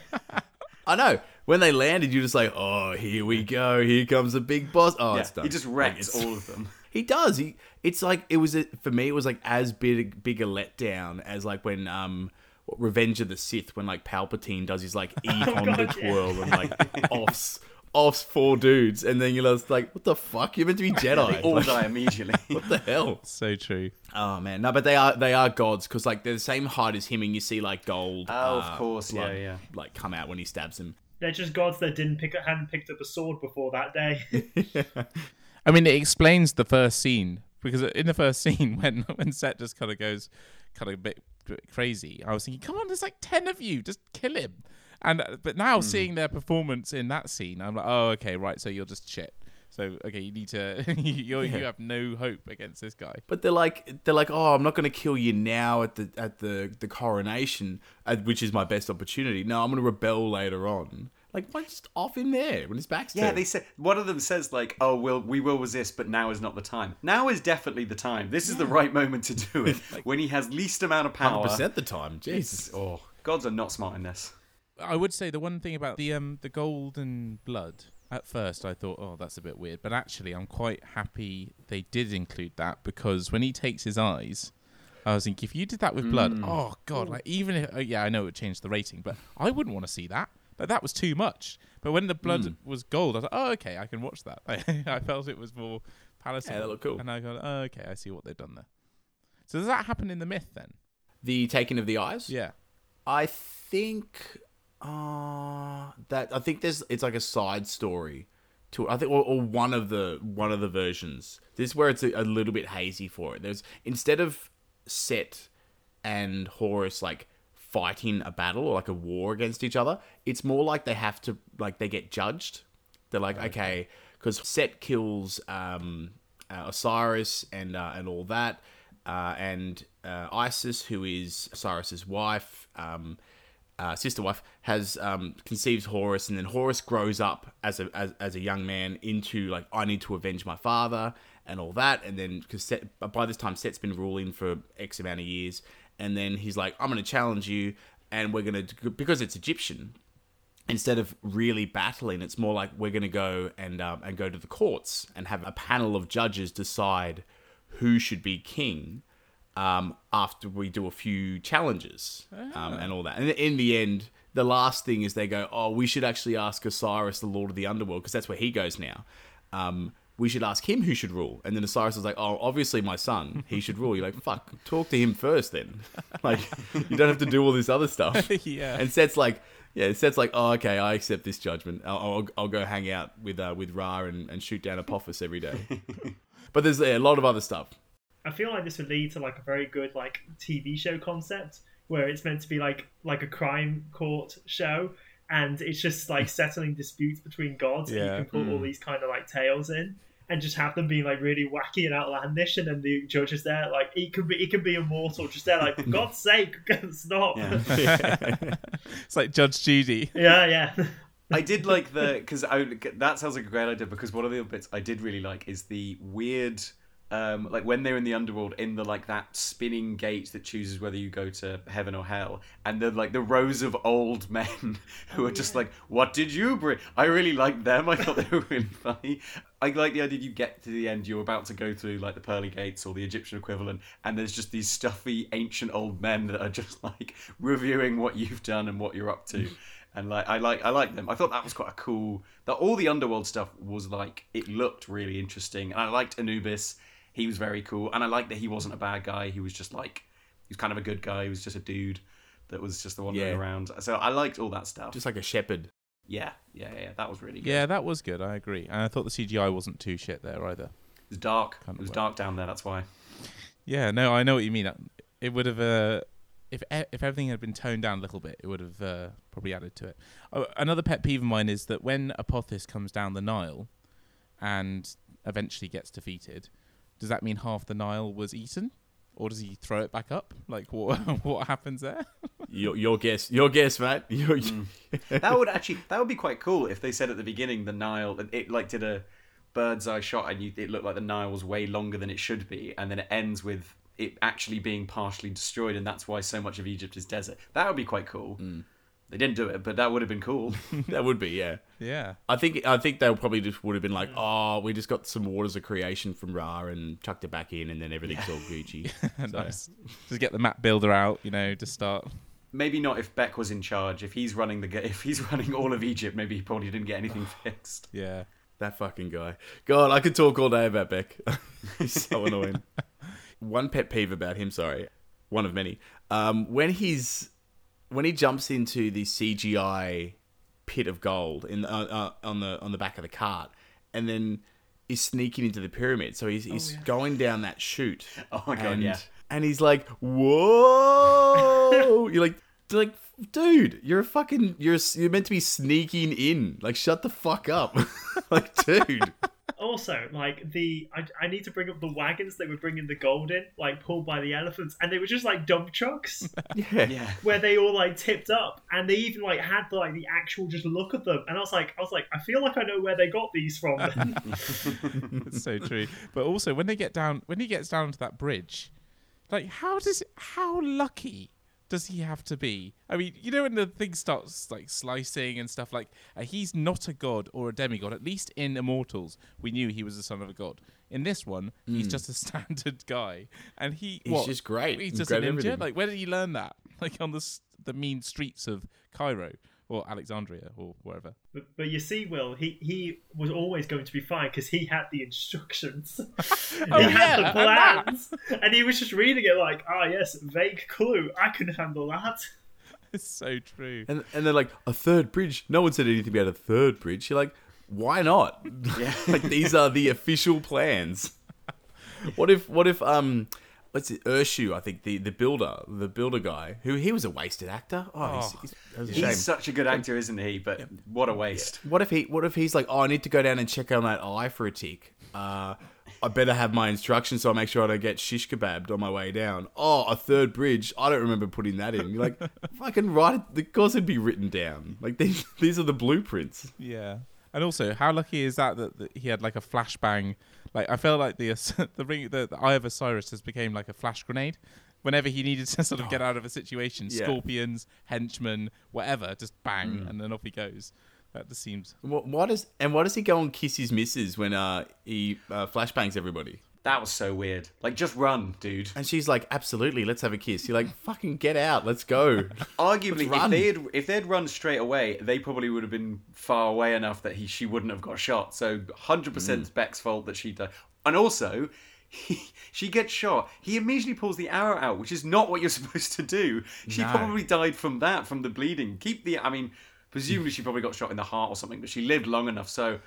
I know. When they landed, you're just like, oh, here we go. Here comes the big boss. Oh, yeah, it's done. He just wrecks like, all of them. He does. He. It's like, it was, a, for me, it was like as big, big a letdown as like when um, Revenge of the Sith, when like Palpatine does his like E Honda twirl yeah. and like offs, offs four dudes. And then you're just like, what the fuck? You're meant to be Jedi. They all like, die immediately. What the hell? So true. Oh, man. No, but they are they are gods because like they're the same height as him and you see like gold. Oh, uh, of course. Blood, yeah, yeah. Like come out when he stabs him. They're just gods that didn't pick hadn't picked up a sword before that day. yeah. I mean, it explains the first scene because in the first scene, when when Set just kind of goes kind of a bit crazy, I was thinking, "Come on, there's like ten of you, just kill him." And but now mm. seeing their performance in that scene, I'm like, "Oh, okay, right. So you're just shit." So okay, you need to you yeah. you have no hope against this guy. But they're like they're like, oh, I'm not going to kill you now at the at the the coronation, which is my best opportunity. No, I'm going to rebel later on. Like, why just off him there when his back's turned? Yeah, they say, one of them says, like, oh, we'll, we will resist, but now is not the time. Now is definitely the time. This yeah. is the right moment to do it. Like, when he has least amount of power. one hundred percent the time. Jesus. Oh, gods are not smart in this. I would say the one thing about the um the golden blood, at first I thought, oh, that's a bit weird. But actually, I'm quite happy they did include that, because when he takes his eyes... I was thinking, if you did that with blood, mm. oh, God, like even if, oh, yeah, I know it changed the rating, but I wouldn't want to see that. Like, that was too much. But when the blood mm. was gold, I was like, oh, okay, I can watch that. I, I felt it was more palatable. Yeah, that looked cool. And I go, oh, okay, I see what they've done there. So does that happen in the myth then? The taking of the eyes? Yeah. I think uh, that, I think there's, it's like a side story to, I think, or, or one of the, one of the versions. This is where it's a, a little bit hazy for it. There's, instead of Set and Horus like fighting a battle or like a war against each other, it's more like they have to, like, they get judged. They're like, okay, because okay, Set kills um, uh, Osiris and uh, and all that, uh, and uh, Isis, who is Osiris's wife, um, uh, sister wife, has um, conceives Horus, and then Horus grows up as a as, as a young man into like, I need to avenge my father. And all that, and then because Set, by this time Set's been ruling for X amount of years, and then he's like, I'm going to challenge you, and we're going to, because it's Egyptian, instead of really battling, it's more like we're going to go and um, and go to the courts and have a panel of judges decide who should be king um, after we do a few challenges um, oh. and all that. And in the end, the last thing is they go, oh, we should actually ask Osiris, the Lord of the Underworld, because that's where he goes now. Um, we should ask him who should rule. And then Osiris is like, oh, obviously my son, he should rule. You're like, fuck, talk to him first then. Like, you don't have to do all this other stuff. yeah. And Set's like, yeah, Set's like, oh, okay, I accept this judgment. I'll I'll, I'll go hang out with uh, with Ra and, and shoot down Apophis every day. But there's yeah, a lot of other stuff. I feel like this would lead to like a very good like T V show concept where it's meant to be like like a crime court show. And it's just like settling disputes between gods. Yeah. And you can put mm. all these kind of like tales in, and just have them being like really wacky and outlandish. And then the judge is there, like it could be, it could be immortal. Just there, like for God's sake, stop. Yeah. Yeah. It's like Judge Judy. Yeah, yeah. I did like the because that sounds like a great idea. Because one of the bits I did really like is the weird, um, like when they're in the underworld in the like that spinning gate that chooses whether you go to heaven or hell, and then like the rows of old men who oh, are just yeah. like, what did you bring? I really liked them. I thought they were really funny. I like the idea you get to the end, you're about to go through like the pearly gates or the Egyptian equivalent, and there's just these stuffy ancient old men that are just like reviewing what you've done and what you're up to. And like I like I like them. I thought that was quite a cool, that all the underworld stuff was like, it looked really interesting, and I liked Anubis. He was very cool, and I liked that he wasn't a bad guy. He was just like, he was kind of a good guy. He was just a dude that was just the wandering yeah. around. So I liked all that stuff. Just like a shepherd. Yeah, yeah, yeah. That was really good. Yeah, that was good. I agree. And I thought the C G I wasn't too shit there either. It was dark. Kind of it was well. dark down there. That's why. Yeah, no, I know what you mean. It would have, uh, if if everything had been toned down a little bit, it would have uh, probably added to it. Oh, another pet peeve of mine is that when Apophis comes down the Nile and eventually gets defeated, does that mean half the Nile was eaten, or does he throw it back up? Like, what what happens there? Your your guess, your guess, mate. Your, mm. That would actually that would be quite cool if they said at the beginning the Nile, it like did a bird's eye shot and you, it looked like the Nile was way longer than it should be, and then it ends with it actually being partially destroyed, and that's why so much of Egypt is desert. That would be quite cool. Mm. They didn't do it, but that would have been cool. That would be, yeah. Yeah. I think I think they probably just would have been like, oh, we just got some waters of creation from Ra and chucked it back in, and then everything's yeah. all Gucci. Nice. Just get the map builder out, you know, to start. Maybe not if Beck was in charge. If he's running the if he's running all of Egypt, maybe he probably didn't get anything fixed. Yeah. That fucking guy. God, I could talk all day about Beck. He's so annoying. One pet peeve about him, sorry. One of many. Um, when he's... When he jumps into the C G I pit of gold in uh, uh, on the on the back of the cart, and then is sneaking into the pyramid, so he's, he's oh, yeah. going down that chute. Oh my god! And, yeah, and he's like, "Whoa!" You're like, like, dude, you're a fucking, you're you're meant to be sneaking in. Like, shut the fuck up, like, dude. also, like, the I, I need to bring up the wagons they were bringing the gold in, like, pulled by the elephants, and they were just like dump trucks. yeah. yeah. Where they all like tipped up, and they even like had like the actual just look of them, and I was like, I was like, I feel like I know where they got these from. That's so true. But also, when they get down, when he gets down to that bridge, like, how does how lucky does he have to be? I mean, you know, when the thing starts like slicing and stuff, like uh, he's not a god or a demigod. At least in Immortals, we knew he was the son of a god. In this one, mm. he's just a standard guy, and he he's what? just great. He's just great an ninja. Like, where did he learn that? Like on the the mean streets of Cairo or Alexandria or wherever. But, but you see, Will, he he was always going to be fine because he had the instructions. oh, he yeah, had the plans, and, and he was just reading it like, ah, oh, yes, vague clue. I can handle that. It's so true. And and they're like, a third bridge. No one said anything about a third bridge. You're like, why not? Yeah. Like, these are the official plans. What if what if um. What's it? Urshu, I think, the, the builder, the builder guy, who he was a wasted actor. Oh, oh he's, he's, he's, a he's such a good actor, isn't he? But yeah. what a waste. Yeah. What if he? What if he's like, oh, I need to go down and check on that eye for a tick. Uh, I better have my instructions so I make sure I don't get shish kebabbed on my way down. Oh, a third bridge. I don't remember putting that in. You're like, fucking write it. Of course it'd be written down. Like, these, these are the blueprints. Yeah. And also, how lucky is that that, that he had like a flashbang? Like, I felt like the the ring, the, the Eye of Osiris has became like a flash grenade. Whenever he needed to sort of get out of a situation, yeah. scorpions, henchmen, whatever, just bang, mm. and then off he goes. That just seems. What, why does and why does he go and kiss his missus when uh, he uh, flashbangs everybody? That was so weird. Like, just run, dude. And she's like, absolutely, let's have a kiss. You're like, fucking get out, let's go. Arguably, let's if they had if they'd run straight away, they probably would have been far away enough that he she wouldn't have got shot. So one hundred percent mm. Beck's fault that she died. And also, he, she gets shot. He immediately pulls the arrow out, which is not what you're supposed to do. She no. probably died from that, from the bleeding. Keep the... I mean, presumably she probably got shot in the heart or something, but she lived long enough, so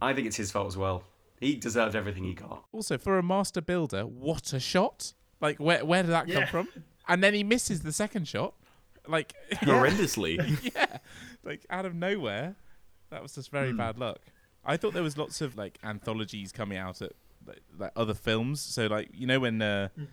I think it's his fault as well. He deserved everything he got. Also, for a master builder, what a shot. Like, where where did that yeah. come from? And then he misses the second shot. Like, horrendously. Yeah. yeah. Like, out of nowhere. That was just very mm. bad luck. I thought there was lots of, like, anthologies coming out at, like, like other films. So, like, you know when, uh, mm.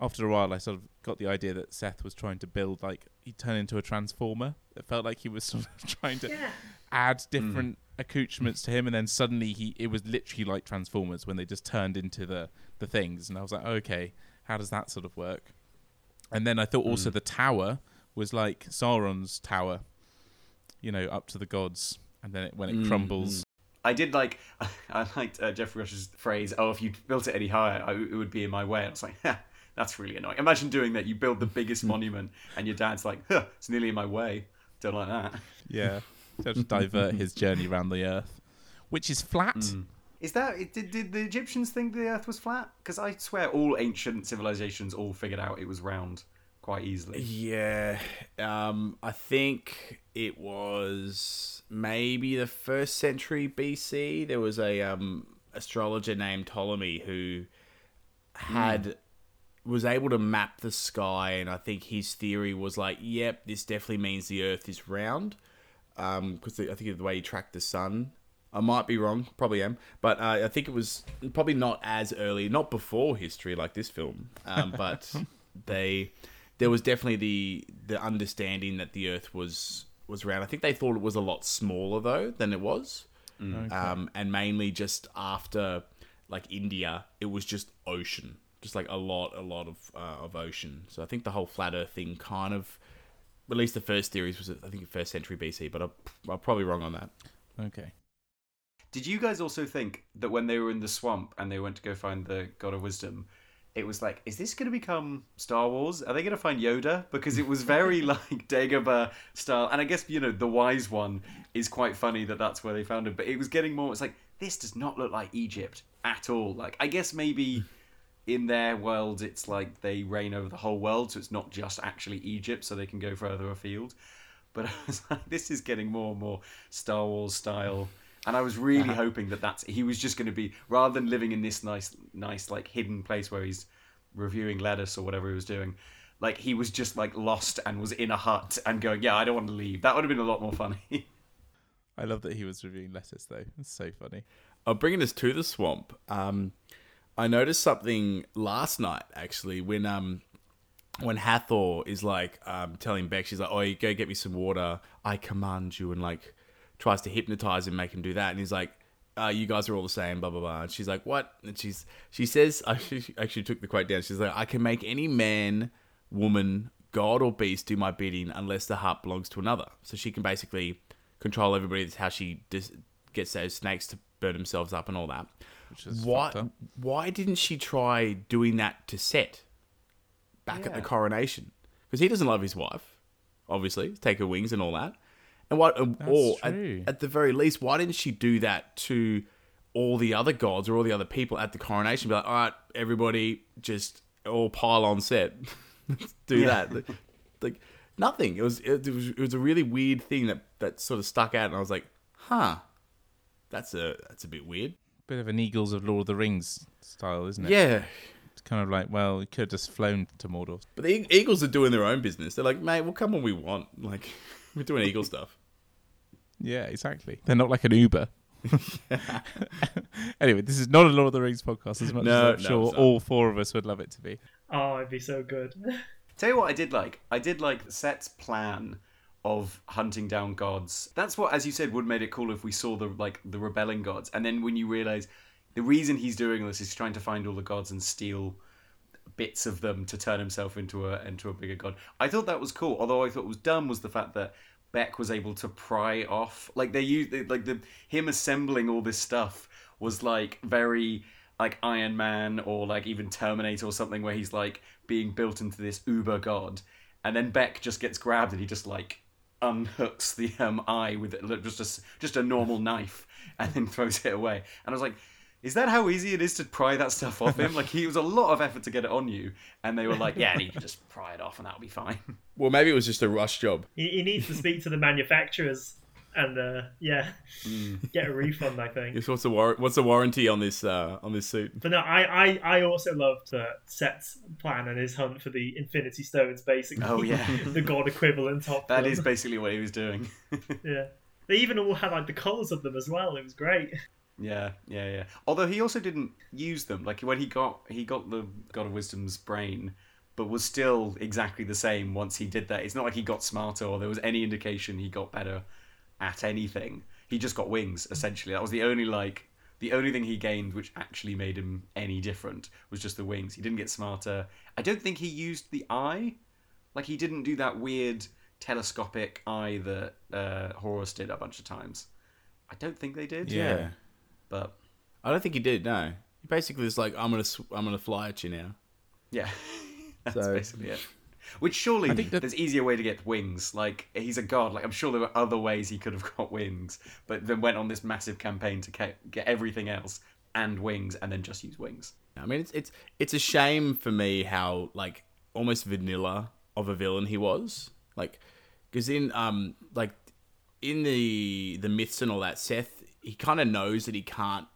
after a while, I sort of got the idea that Seth was trying to build, like, he'd turn into a transformer. It felt like he was sort of trying to yeah. add different... Mm. accoutrements to him, and then suddenly he it was literally like Transformers when they just turned into the the things, and I was like, okay, how does that sort of work? And then I thought also mm. the tower was like Sauron's tower, you know, up to the gods, and then it, when it mm. crumbles. I did like I liked uh, Jeffrey Rush's phrase, oh, if you built it any higher I, it would be in my way. And I was like, ha, that's really annoying. Imagine doing that. You build the biggest monument and your dad's like, huh, it's nearly in my way. Don't like that. Yeah. To divert his journey around the Earth, which is flat. Mm. Is that did, did the Egyptians think the Earth was flat? Because I swear all ancient civilizations all figured out it was round quite easily. Yeah, um, I think it was maybe the first century B C. There was a um, astrologer named Ptolemy who had. Mm. was able to map the sky, and I think his theory was like, "Yep, this definitely means the Earth is round." Um, because I think the way he tracked the sun, I might be wrong, probably am, but uh, I think it was probably not as early, not before history like this film. Um, but they, there was definitely the the understanding that the Earth was was round. I think they thought it was a lot smaller though than it was, mm. okay. um, and mainly just after like India, it was just ocean, just like a lot, a lot of uh, of ocean. So I think the whole flat Earth thing kind of. At least the first theories was, I think, first century B C, but I'm, I'm probably wrong on that. Okay. Did you guys also think that when they were in the swamp and they went to go find the God of Wisdom, it was like, is this going to become Star Wars? Are they going to find Yoda? Because it was very like Dagobah style. And I guess, you know, the wise one is quite funny that that's where they found him. But it was getting more, it's like, this does not look like Egypt at all. Like, I guess maybe... in their world, it's like they reign over the whole world, so it's not just actually Egypt, so they can go further afield. But I was like, this is getting more and more Star Wars style, and I was really uh-huh. hoping that that's he was just going to be, rather than living in this nice, nice like hidden place where he's reviewing lettuce or whatever he was doing, like he was just like lost and was in a hut and going, yeah, I don't want to leave. That would have been a lot more funny. I love that he was reviewing lettuce, though. It's so funny. I'm bringing us to the swamp. Um, I noticed something last night, actually, when um, when Hathor is like um, telling Beck, she's like, "Oh, you go get me some water. I command you," and like tries to hypnotize him, make him do that, and he's like, Uh, you guys are all the same, blah, blah, blah. And she's like, what? And she's, she says, I actually, actually took the quote down. She's like, "I can make any man, woman, god or beast do my bidding unless the heart belongs to another." So she can basically control everybody. That's how she dis- gets those snakes to burn themselves up and all that. Which is why, why didn't she try doing that to Set back yeah. at the coronation? Because he doesn't love his wife, obviously. Take her wings and all that. And what, or at, at the very least, why didn't she do that to all the other gods or all the other people at the coronation? Be like, all right, everybody, just all pile on Set. Let's do yeah. that. Like, like nothing. It was, it was it was a really weird thing that, that sort of stuck out, and I was like, huh, that's a that's a bit weird. Bit of an Eagles of Lord of the Rings style, isn't it? Yeah. It's kind of like, well, you could have just flown to Mordor. But the Eagles are doing their own business. They're like, mate, we'll come when we want. Like, we're doing Eagle stuff. Yeah, exactly. They're not like an Uber. Anyway, this is not a Lord of the Rings podcast as much no, as I'm no, sure sorry. all four of us would love it to be. Oh, it'd be so good. Tell you what I did like. I did like Set's plan of hunting down gods. That's what, as you said, would have made it cool if we saw the like the rebelling gods. And then when you realise the reason he's doing this is trying to find all the gods and steal bits of them to turn himself into a into a bigger god. I thought that was cool. Although I thought what was dumb was the fact that Beck was able to pry off, like they used they, like the him assembling all this stuff was like very like Iron Man or like even Terminator or something, where he's like being built into this uber god, and then Beck just gets grabbed and he just like unhooks the um eye with it, just just just a normal knife, and then throws it away. And I was like, is that how easy it is to pry that stuff off him? Like, he was a lot of effort to get it on you. And they were like, yeah, you can just pry it off and that'll be fine. Well, maybe it was just a rush job. He, he needs to speak to the manufacturers and, uh, yeah, mm. get a refund, I think. What's the, war- what's the warranty on this uh, on this suit? But no, I, I, I also loved uh, Set's plan and his hunt for the Infinity Stones, basically. Oh, yeah. The god equivalent of That them. Is basically what he was doing. Yeah. They even all had, like, the colours of them as well. It was great. Yeah, yeah, yeah. Although he also didn't use them. Like, when he got he got the God of Wisdom's brain, but was still exactly the same once he did that. It's not like he got smarter or there was any indication he got better at anything. He just got wings, essentially. That was the only, like, the only thing he gained which actually made him any different was just the wings. He didn't get smarter. I don't think he used the eye. Like, he didn't do that weird telescopic eye that uh, Horus did a bunch of times. I don't think they did. Yeah. yeah. But I don't think he did. No, he basically was like, "I'm gonna, sw- I'm gonna fly at you now." Yeah, that's so basically it. Which surely that... there's easier way to get wings. Like, he's a god. Like, I'm sure there were other ways he could have got wings, but then went on this massive campaign to ca- get everything else and wings, and then just use wings. I mean, it's it's it's a shame for me how like almost vanilla of a villain he was. Like, because in um like in the the myths and all that, Seth. He kind of knows that he can't,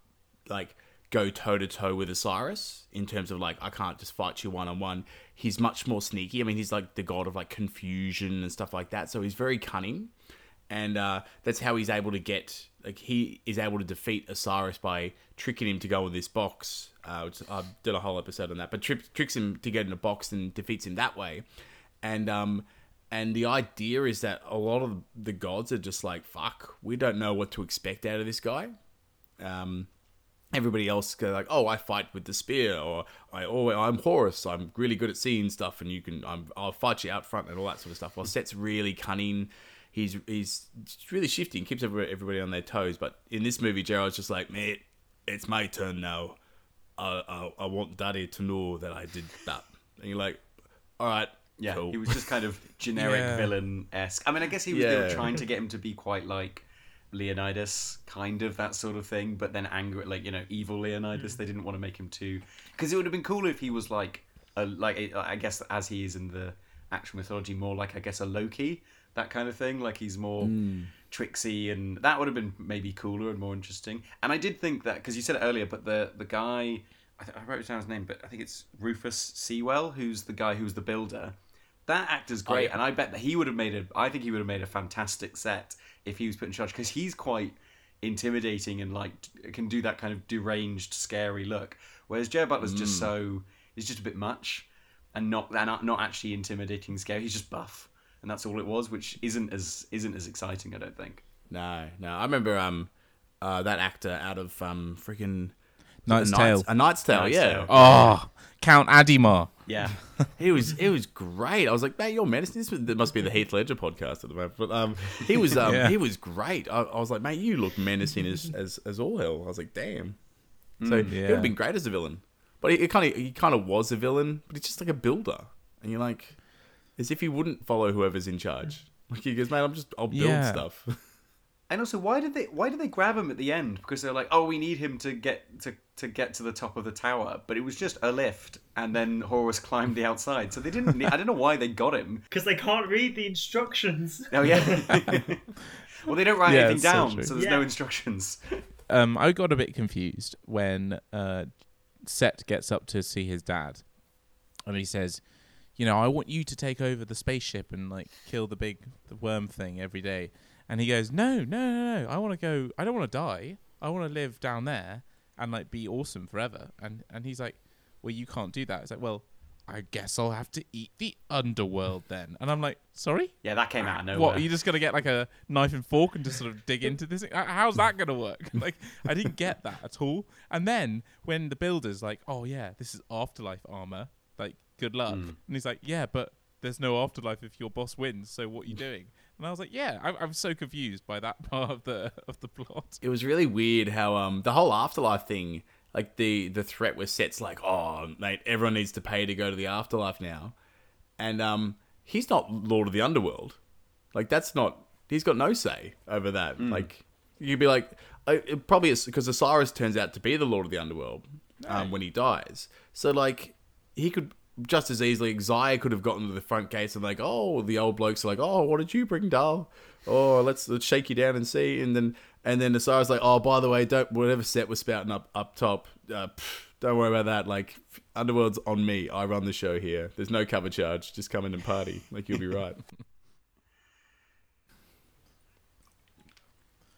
like, go toe-to-toe with Osiris in terms of, like, I can't just fight you one-on-one. He's much more sneaky. I mean, he's, like, the god of, like, confusion and stuff like that. So he's very cunning. And uh, that's how he's able to get... Like, he is able to defeat Osiris by tricking him to go in this box. Uh, which I did a whole episode on that. But tri- tricks him to get in a box and defeats him that way. And... um. And the idea is that a lot of the gods are just like, fuck, we don't know what to expect out of this guy. Um, everybody else goes like, oh, I fight with the spear, or I, oh, I'm Horus, I'm really good at seeing stuff, and you can, I'm, I'll fight you out front and all that sort of stuff. While Set's really cunning, he's he's really shifty and keeps everybody, everybody on their toes. But in this movie, Gerald's just like, mate, it's my turn now. I, I I want Daddy to know that I did that. And you're like, all right. Yeah, cool. He was just kind of generic yeah. villain-esque. I mean, I guess he was yeah. they were trying to get him to be quite like Leonidas, kind of that sort of thing, but then angry, like, you know, evil Leonidas. Mm. They didn't want to make him too... Because it would have been cool if he was like, a, like I guess as he is in the actual mythology, more like, I guess, a Loki, that kind of thing. Like, he's more mm. tricksy, and that would have been maybe cooler and more interesting. And I did think that, because you said it earlier, but the, the guy... I, th- I wrote down his name, but I think it's Rufus Sewell, who's the guy who's the builder. That actor's great, oh, yeah. and I bet that he would have made a. I think he would have made a fantastic Set if he was put in charge, because he's quite intimidating and like can do that kind of deranged, scary look. Whereas Gerard Butler's mm. just so he's just a bit much, and not and not actually intimidating, scary. He's just buff, and that's all it was, which isn't as isn't as exciting, I don't think. No, no. I remember um, uh, that actor out of um, freaking. Knight's Tale. A Knight's Tale, Knight's yeah. Tale. Oh, Count Adhemar. Yeah. He was it was great. I was like, man, you're menacing. This must be the Heath Ledger podcast at the moment. But um, he was um, yeah. he was great. I, I was like, mate, you look menacing as, as, as all hell. I was like, damn. So mm, yeah. It would have been great as a villain. But it kind of he kind of was a villain, but it's just like a builder. And you're like, as if he wouldn't follow whoever's in charge. Like he goes, mate, I'm just I'll build yeah. stuff. And also, why did they why did they grab him at the end? Because they're like, oh, we need him to get to, to get to the top of the tower. But it was just a lift, and then Horus climbed the outside. So they didn't. Need, I don't know why they got him. Because they can't read the instructions. Oh yeah. Well, they don't write yeah, anything down, so, so there's yeah. no instructions. um, I got a bit confused when uh, Set gets up to see his dad, and he says, "You know, I want you to take over the spaceship and like kill the big the worm thing every day." And he goes, no, no, no, no. I want to go. I don't want to die. I want to live down there and like be awesome forever. And and he's like, well, you can't do that. It's like, well, I guess I'll have to eat the underworld then. And I'm like, sorry? Yeah, that came out of nowhere. What, are you just going to get like a knife and fork and just sort of dig into this? How's that going to work? Like, I didn't get that at all. And then when the builder's like, oh, yeah, this is afterlife armor. Like, good luck. Mm. And he's like, yeah, but there's no afterlife if your boss wins. So what are you doing? And I was like, yeah, I'm, I'm so confused by that part of the of the plot. It was really weird how um the whole afterlife thing, like the, the threat was Set's like, oh, mate, everyone needs to pay to go to the afterlife now. And um he's not Lord of the Underworld. Like, that's not... He's got no say over that. Mm. Like, you'd be like... It probably is because Osiris turns out to be the Lord of the Underworld no. um, when he dies. So, like, he could... Just as easily, Xayah could have gotten to the front gates and like, oh, the old blokes are like, oh, what did you bring, doll? Oh, let's let's shake you down and see. And then and then Osiris like, oh, by the way, don't whatever Set was spouting up up top, uh, pff, don't worry about that. Like, Underworld's on me. I run the show here. There's no cover charge. Just come in and party. Like, you'll be right.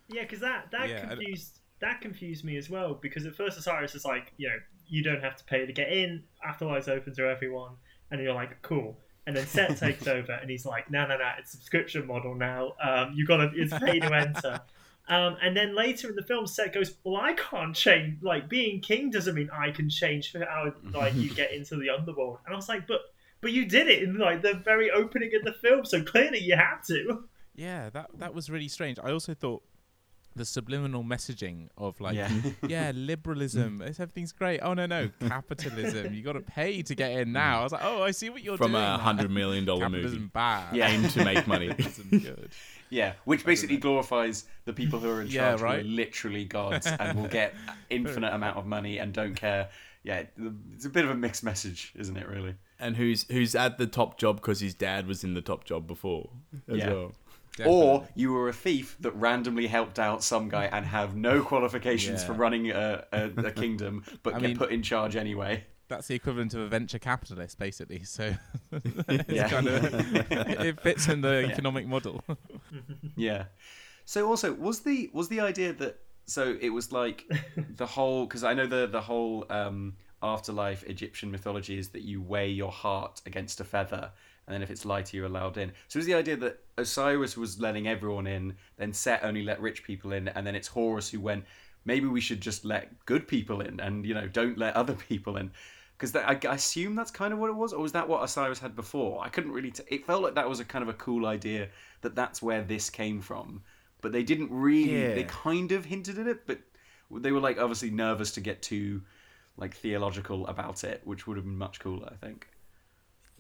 Yeah, because that that yeah, confused that confused me as well. Because at first Osiris is like, you know. You don't have to pay to get in. Afterlife's open to everyone, and you're like, cool. And then Set takes over, and he's like, no, no, no, it's a subscription model now. Um, you got to, it's pay to enter. Um, and then later in the film, Set goes, well, I can't change. Like, being king doesn't mean I can change how like you get into the underworld. And I was like, but but you did it in like the very opening of the film, so clearly you had to. Yeah, that that was really strange. I also thought. The subliminal messaging of like, yeah, yeah liberalism, everything's great. Oh no, no, capitalism. You got to pay to get in now. I was like, oh, I see what you're From doing. From a hundred million dollar capitalism movie, bad. Yeah, aim to make money. Good. Yeah, which basically glorifies the people who are in charge, yeah, right? Who are literally gods and will get infinite amount of money and don't care. Yeah, it's a bit of a mixed message, isn't it? Really. And who's who's at the top job because his dad was in the top job before as yeah. well. Definitely. Or you were a thief that randomly helped out some guy and have no qualifications yeah. for running a, a, a kingdom, but I get mean, put in charge anyway. That's the equivalent of a venture capitalist, basically. So it's yeah. kind of, it fits in the yeah. economic model. Yeah. So also, was the was the idea that so it was like the whole because I know the the whole um, afterlife Egyptian mythology is that you weigh your heart against a feather. And then if it's lighter, you're allowed in. So it was the idea that Osiris was letting everyone in, then Set only let rich people in, and then it's Horus who went, maybe we should just let good people in and, you know, don't let other people in. Because I, I assume that's kind of what it was, or was that what Osiris had before? I couldn't really... T- it felt like that was a kind of a cool idea, that that's where this came from. But they didn't really... Yeah. They kind of hinted at it, but they were, like, obviously nervous to get too, like, theological about it, which would have been much cooler, I think.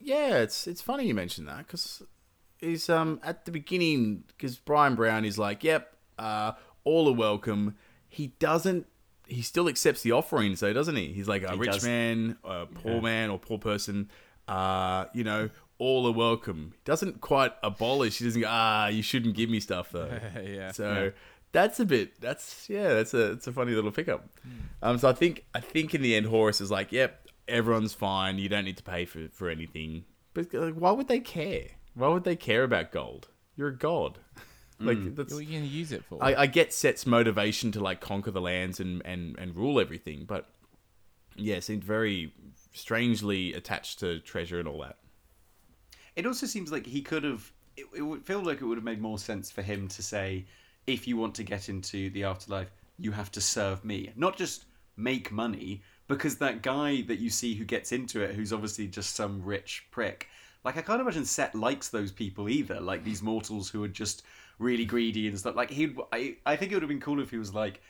Yeah, it's it's funny you mentioned that because he's um at the beginning because Brian Brown is like, yep, uh, all are welcome. He doesn't. He still accepts the offering, so doesn't he? He's like a he rich does. man, a poor yeah. man, or poor person. Uh, you know, all are welcome. He doesn't quite abolish. He doesn't go. Ah, you shouldn't give me stuff though. yeah. So yeah. that's a bit. That's yeah. That's a it's a funny little pickup. Um. So I think I think in the end, Horus is like, yep. Everyone's fine. You don't need to pay for, for anything. But like, why would they care? Why would they care about gold? You're a god. Like, mm. that's, what are you going to use it for? I, I get Set's motivation to like conquer the lands and, and, and rule everything, but yeah, it seemed very strangely attached to treasure and all that. It also seems like he could have... It, it would feel like it would have made more sense for him to say, if you want to get into the afterlife, you have to serve me. Not just make money, because that guy that you see who gets into it, who's obviously just some rich prick... Like, I can't imagine Set likes those people either. Like, these mortals who are just really greedy and stuff. Like, he'd, I, I think it would have been cool if he was like,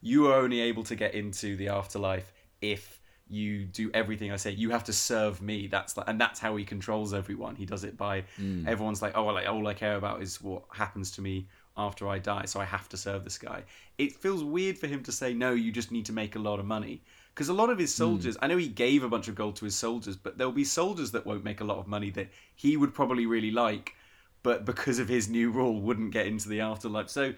you are only able to get into the afterlife if you do everything I say. You have to serve me. That's like, and that's how he controls everyone. He does it by, mm. everyone's like, oh, well, like, all I care about is what happens to me after I die, so I have to serve this guy. It feels weird for him to say, no, you just need to make a lot of money. Because a lot of his soldiers, mm. I know he gave a bunch of gold to his soldiers, but there'll be soldiers that won't make a lot of money that he would probably really like, but because of his new rule, wouldn't get into the afterlife. So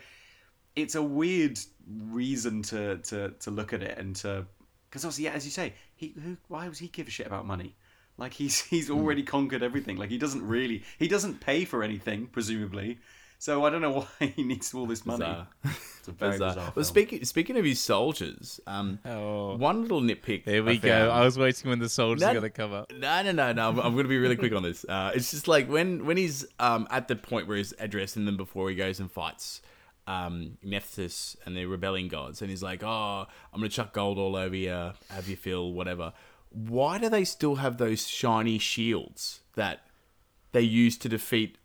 it's a weird reason to to, to look at it and to, because obviously, yeah, as you say, he who, why would he give a shit about money? Like he's he's already mm. conquered everything. Like he doesn't really, he doesn't pay for anything, presumably. So I don't know why he needs all this money. Bizarre. It's a very bizarre. bizarre well, speaking speaking of his soldiers, um, oh. one little nitpick. There we I go. Found. I was waiting when the soldiers no, are going to come up. No, no, no, no. I'm, I'm going to be really quick on this. Uh, it's just like when when he's um, at the point where he's addressing them before he goes and fights um, Nephthys and the rebelling gods, and he's like, "Oh, I'm going to chuck gold all over you. Have you feel whatever." Why do they still have those shiny shields that they use to defeat?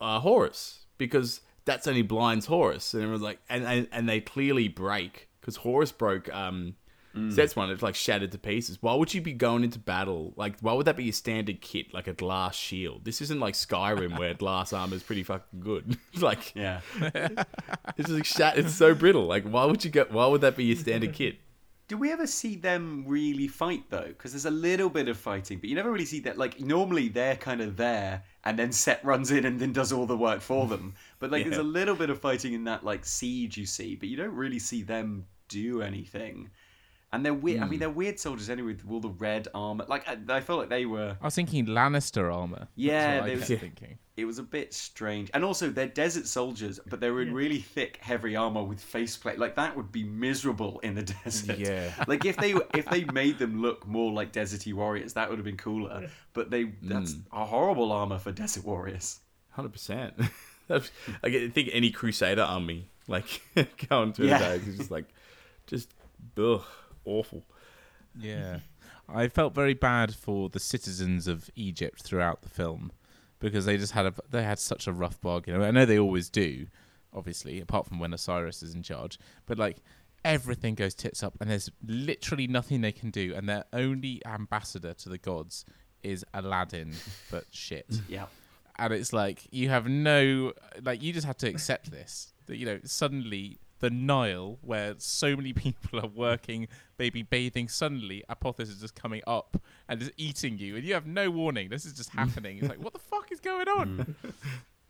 Uh, Horus, because that's only blinds Horus, and everyone's like, and and, and they clearly break because Horus broke. Um, mm. Set's one, it's like shattered to pieces. Why would you be going into battle? Like, why would that be your standard kit? Like a glass shield. This isn't like Skyrim where glass armor is pretty fucking good. Like, yeah, it's like shat. It's so brittle. Like, why would you go? Why would that be your standard kit? Do we ever see them really fight, though? Because there's a little bit of fighting, but you never really see that. Like, normally they're kind of there, and then Set runs in and then does all the work for them. But, like, yeah. there's a little bit of fighting in that, like, siege you see, but you don't really see them do anything. And they're weird. Mm. I mean, they're weird soldiers anyway, with all the red armor. Like, I, I felt like they were... I was thinking Lannister armor. Yeah, they I was yeah. thinking. It was a bit strange. And also, they're desert soldiers, but they're in yeah. really thick, heavy armor with faceplate. Like, that would be miserable in the desert. Yeah. Like, if they if they made them look more like deserty warriors, that would have been cooler. But they that's mm. a horrible armor for desert warriors. one hundred percent. Like, I think any Crusader army, like, going through yeah. the day, is just like, just, ugh. Awful. Yeah. I felt very bad for the citizens of Egypt throughout the film because they just had a they had such a rough bargain. I mean, I know they always do, obviously, apart from when Osiris is in charge, but like everything goes tits up and there's literally nothing they can do, and their only ambassador to the gods is Aladdin but shit. Yeah. And it's like you have no like you just have to accept this. That you know, suddenly the Nile, where so many people are working, maybe bathing, suddenly Apophis is just coming up and just eating you, and you have no warning. This is just happening. It's like, what the fuck is going on? Mm.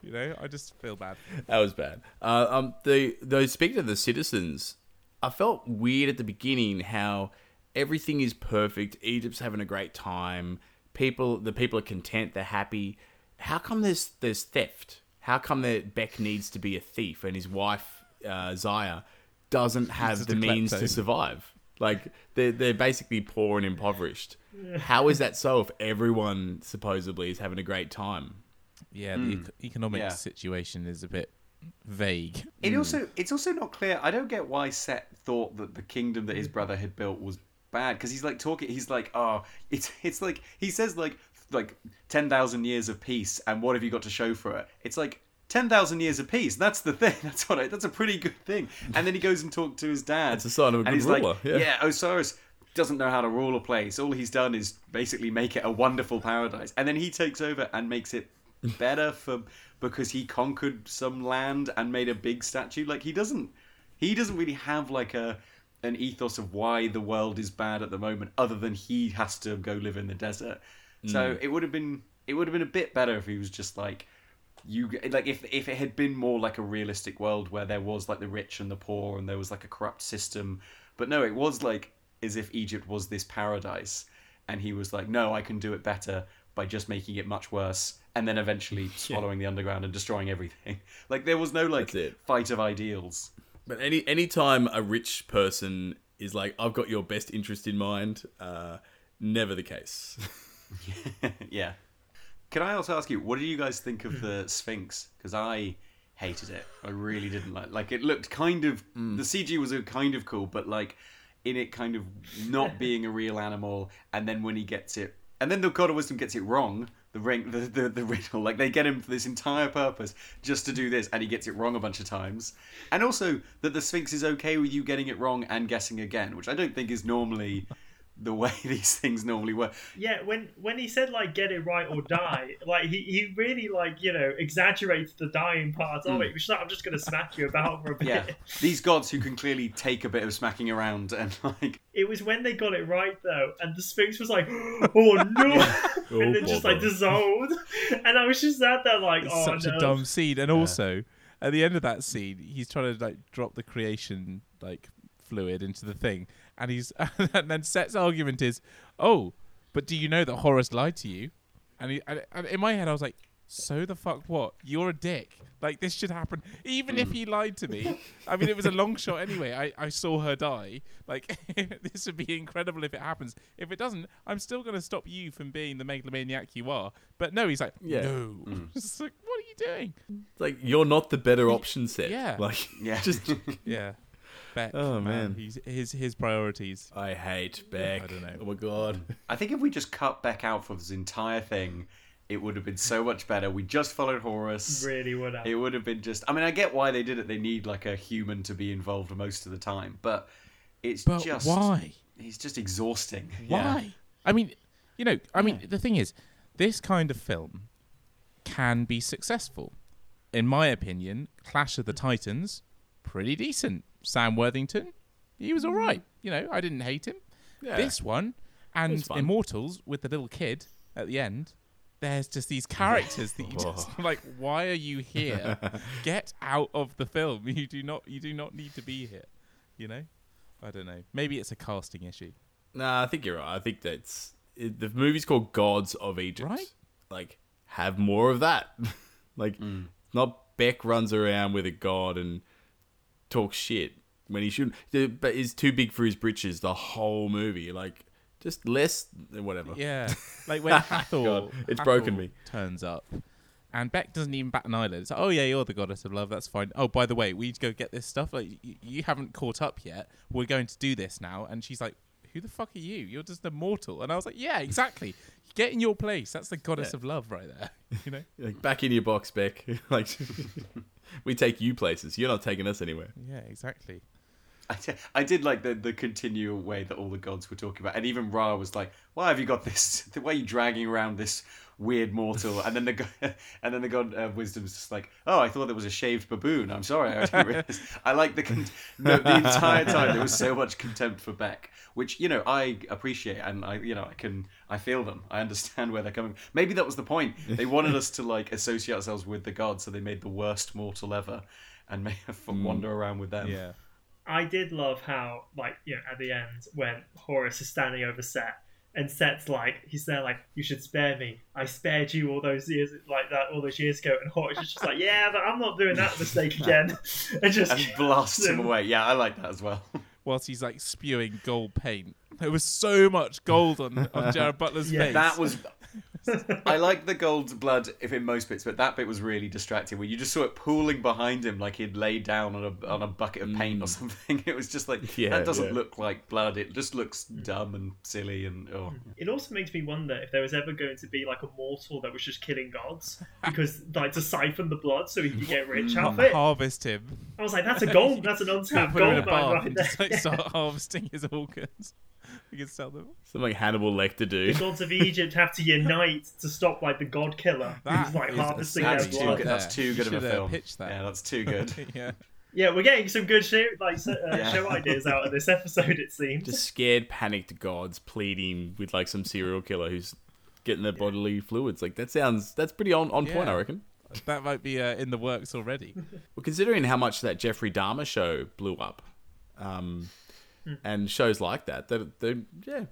You know, I just feel bad. That was bad. Uh, um, the though speaking of the citizens, I felt weird at the beginning how everything is perfect. Egypt's having a great time. People, the people are content. They're happy. How come there's there's theft? How come that Beck needs to be a thief and his wife? Uh, Zaya doesn't have the means to survive. Like they're, they're basically poor and impoverished. Yeah. How is that so if everyone supposedly is having a great time? Yeah, mm. the e- economic yeah. situation is a bit vague. It mm. also it's also not clear. I don't get why Set thought that the kingdom that his brother had built was bad, because he's like talking. He's like, oh, it's it's like he says like like ten thousand years of peace, and what have you got to show for it? It's like. ten thousand years apiece. That's the thing. That's what I, that's a pretty good thing. And then he goes and talks to his dad. That's a sign of a good ruler. Like, yeah. yeah, Osiris doesn't know how to rule a place. All he's done is basically make it a wonderful paradise. And then he takes over and makes it better for because he conquered some land and made a big statue. Like he doesn't he doesn't really have like a an ethos of why the world is bad at the moment, other than he has to go live in the desert. Mm. So it would have been it would have been a bit better if he was just like You like if if it had been more like a realistic world where there was like the rich and the poor and there was like a corrupt system, but no, it was like as if Egypt was this paradise, and he was like, no, I can do it better, by just making it much worse and then eventually swallowing yeah. the underground and destroying everything. Like, there was no, like, fight of ideals. But any any time a rich person is like, I've got your best interest in mind, uh, never the case. Yeah. Can I also ask you, what do you guys think of the Sphinx? Because I hated it. I really didn't like Like, it looked kind of... Mm. The C G was kind of cool, but, like, in it kind of not being a real animal, and then when he gets it... And then the God of Wisdom gets it wrong, the, ring, the, the, the riddle. Like, they get him for this entire purpose just to do this, and he gets it wrong a bunch of times. And also that the Sphinx is okay with you getting it wrong and guessing again, which I don't think is normally... the way these things normally work. Yeah, when when he said, like, get it right or die, like, he, he really, like, you know, exaggerates the dying part of mm. it, which, like, I'm just going to smack you about for a bit. Yeah, these gods who can clearly take a bit of smacking around and, like... It was when they got it right, though, and the Sphinx was like, oh, no! And then just, like, dissolved. And I was just at that, like, it's oh, such no. a dumb scene. And yeah. also, at the end of that scene, he's trying to, like, drop the creation, like, fluid into the thing. And he's and then Set's argument is, oh, but do you know that Horus lied to you? And, he, and, and in my head, I was like, so the fuck what? You're a dick. Like, this should happen. Even mm. if he lied to me. I mean, it was a long shot anyway. I, I saw her die. Like, this would be incredible if it happens. If it doesn't, I'm still going to stop you from being the megalomaniac you are. But no, he's like, yeah. no. Mm. It's like, what are you doing? It's like, you're not the better option, Set. Yeah. Like, yeah. just... yeah. Beck, oh man, man. He's, his his priorities. I hate Beck. I don't know. Oh my god. I think if we just cut Beck out for this entire thing, it would have been so much better. We just followed Horus. Really would have. It would have been just. I mean, I get why they did it. They need like a human to be involved most of the time, but it's but just why he's just exhausting. Why? Yeah. I mean, you know, I mean, yeah. the thing is, this kind of film can be successful, in my opinion. Clash of the Titans, pretty decent. Sam Worthington, he was all right. You know, I didn't hate him. Yeah. This one, and Immortals with the little kid at the end, there's just these characters that you just like, why are you here? Get out of the film. You do not you do not need to be here. You know? I don't know. Maybe it's a casting issue. Nah, I think you're right. I think that's... It, the movie's called Gods of Egypt. Right? Like, have more of that. Like, mm. not Beck runs around with a god and... talk shit when he shouldn't, but is too big for his britches the whole movie. Like, just less, whatever. Yeah, like when Hathor, God, it's Hathor broken me. Turns up, and Beck doesn't even bat an eyelid. It's like, oh yeah, you're the goddess of love. That's fine. Oh, by the way, we need to go get this stuff. Like, you, you haven't caught up yet. We're going to do this now. And she's like, who the fuck are you? You're just a mortal. And I was like, yeah, exactly. Get in your place. That's the goddess yeah. of love right there. You know, like, back in your box, Beck. Like. We take you places. You're not taking us anywhere. Yeah, exactly. I, t- I did like the, the continual way that all the gods were talking about. And even Ra was like, why have you got this? Why are you dragging around this weird mortal? And then the, go- and then the god of uh, wisdom's just like, oh, I thought that was a shaved baboon. I'm sorry. I didn't realize. I like the, con- no, the entire time there was so much contempt for Beck, which, you know, I appreciate. And I, you know, I can, I feel them. I understand where they're coming from. Maybe that was the point. They wanted us to like associate ourselves with the gods. So they made the worst mortal ever and made us mm. wander around with them. Yeah. I did love how, like, you know, at the end when Horus is standing over Set and Set's like, he's there like, you should spare me. I spared you all those years, like that, all those years ago. And Horus is just like, yeah, but I'm not doing that mistake again. and just and blasts him away. Yeah, I like that as well. Whilst he's like spewing gold paint. There was so much gold on, on Gerard Butler's yeah, face. That was... I like the gold blood if in most bits, but that bit was really distracting where you just saw it pooling behind him like he'd laid down on a on a bucket of paint mm. or something. It was just like yeah, that doesn't yeah. look like blood, it just looks dumb and silly. And oh. It also makes me wonder if there was ever going to be like a mortal that was just killing gods because like to siphon the blood so he could get rich mm, off it. Harvest him. I was like, that's a gold, that's an untapped gold mine right there. Just, like, yeah. start harvesting his organs. We can sell them. Something Hannibal Lecter do. The gods of Egypt have to unite to stop like the god killer. That like harvesting their blood. That's too good of a film. Pitch that. Yeah, that's too good. yeah. yeah, we're getting some good show, like uh, yeah. show ideas out of this episode. It seems. Just scared, panicked gods pleading with like some serial killer who's getting their yeah. bodily fluids. Like that sounds. That's pretty on on yeah. point, I reckon. That might be uh, in the works already. Well, considering how much that Jeffrey Dahmer show blew up. Um... And shows like that, they, they, yeah,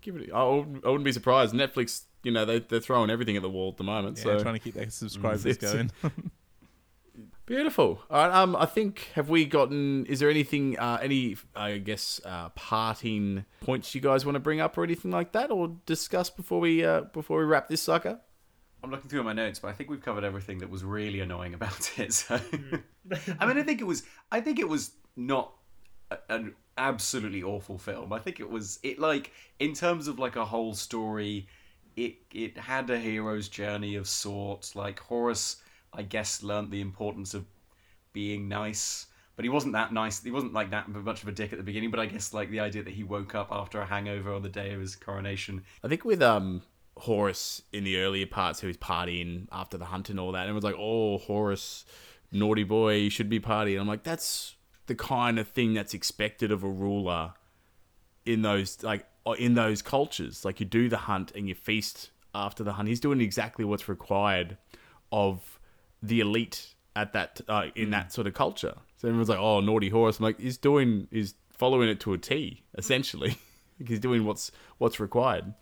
give it. I wouldn't, I wouldn't be surprised. Netflix you know, they, they're throwing everything at the wall at the moment. Yeah, so trying to keep their subscribers going. Beautiful. All right, um, I think, have we gotten, is there anything, uh, any, I guess, uh, parting points you guys want to bring up or anything like that, or discuss before we, uh, before we wrap this sucker? I'm looking through my notes, but I think we've covered everything that was really annoying about it. So. I mean, I think it was, I think it was not a, an absolutely awful film. I think it was, it like, in terms of like a whole story, it it had a hero's journey of sorts. Like Horus, I guess, learned the importance of being nice, but he wasn't that nice. He wasn't like that much of a dick at the beginning. But I guess like the idea that he woke up after a hangover on the day of his coronation. I think with um. Horus in the earlier parts who was partying after the hunt and all that, and it was like, oh, Horus, naughty boy, you should be partying. I'm like, that's the kind of thing that's expected of a ruler in those like in those cultures. Like, you do the hunt and you feast after the hunt. He's doing exactly what's required of the elite at that uh, in that sort of culture. So everyone's like, oh, naughty Horus. I'm like, he's doing he's following it to a T, essentially. He's doing what's what's required.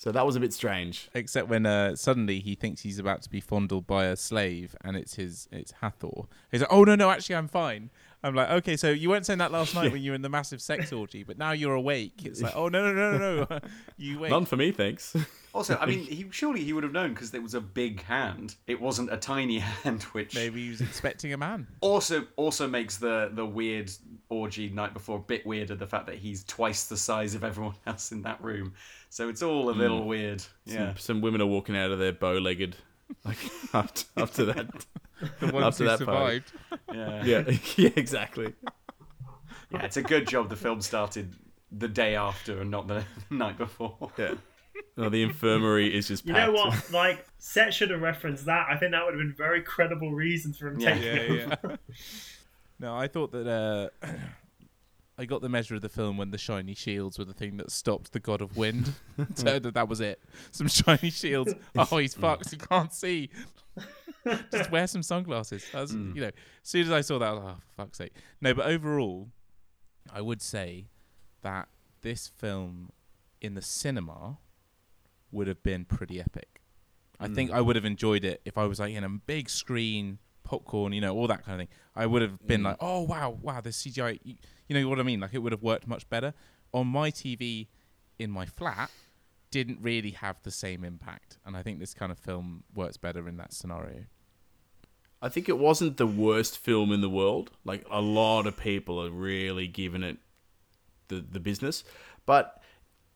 So that was a bit strange. Except when uh, suddenly he thinks he's about to be fondled by a slave, and it's his, it's Hathor. He's like, oh, no, no, actually, I'm fine. I'm like, okay, so you weren't saying that last night when you were in the massive sex orgy, but now you're awake. It's like, oh, no, no, no, no, you wait. None for me, thanks. Also, I mean, he, surely he would have known because there was a big hand. It wasn't a tiny hand, which... Maybe he was expecting a man. Also also makes the, the weird orgy night before a bit weirder, the fact that he's twice the size of everyone else in that room. So it's all a little mm. weird. Yeah. Some, some women are walking out of there bow-legged like after, after that. The ones after who that survived. Yeah. yeah, yeah, exactly. Yeah, it's a good job the film started the day after and not the night before. Yeah. No, the infirmary is just packed. You know what? Like, Set should have referenced that. I think that would have been very credible reasons for him yeah, taking yeah, it. Yeah. No, I thought that uh, I got the measure of the film when the shiny shields were the thing that stopped the god of wind. Turned that that was it. Some shiny shields. Oh, he's fucked. He can't see. Just wear some sunglasses. Was, mm. You know, as soon as I saw that, I was like, oh, for fuck's sake. No, but overall, I would say that this film in the cinema would have been pretty epic. I mm. think I would have enjoyed it if I was like in a big screen, popcorn, you know, all that kind of thing. I would have been mm. like, oh, wow, wow, the C G I, you, you know what I mean? Like, it would have worked much better. On my T V in my flat, didn't really have the same impact. And I think this kind of film works better in that scenario. I think it wasn't the worst film in the world. Like, a lot of people are really giving it the, the business. But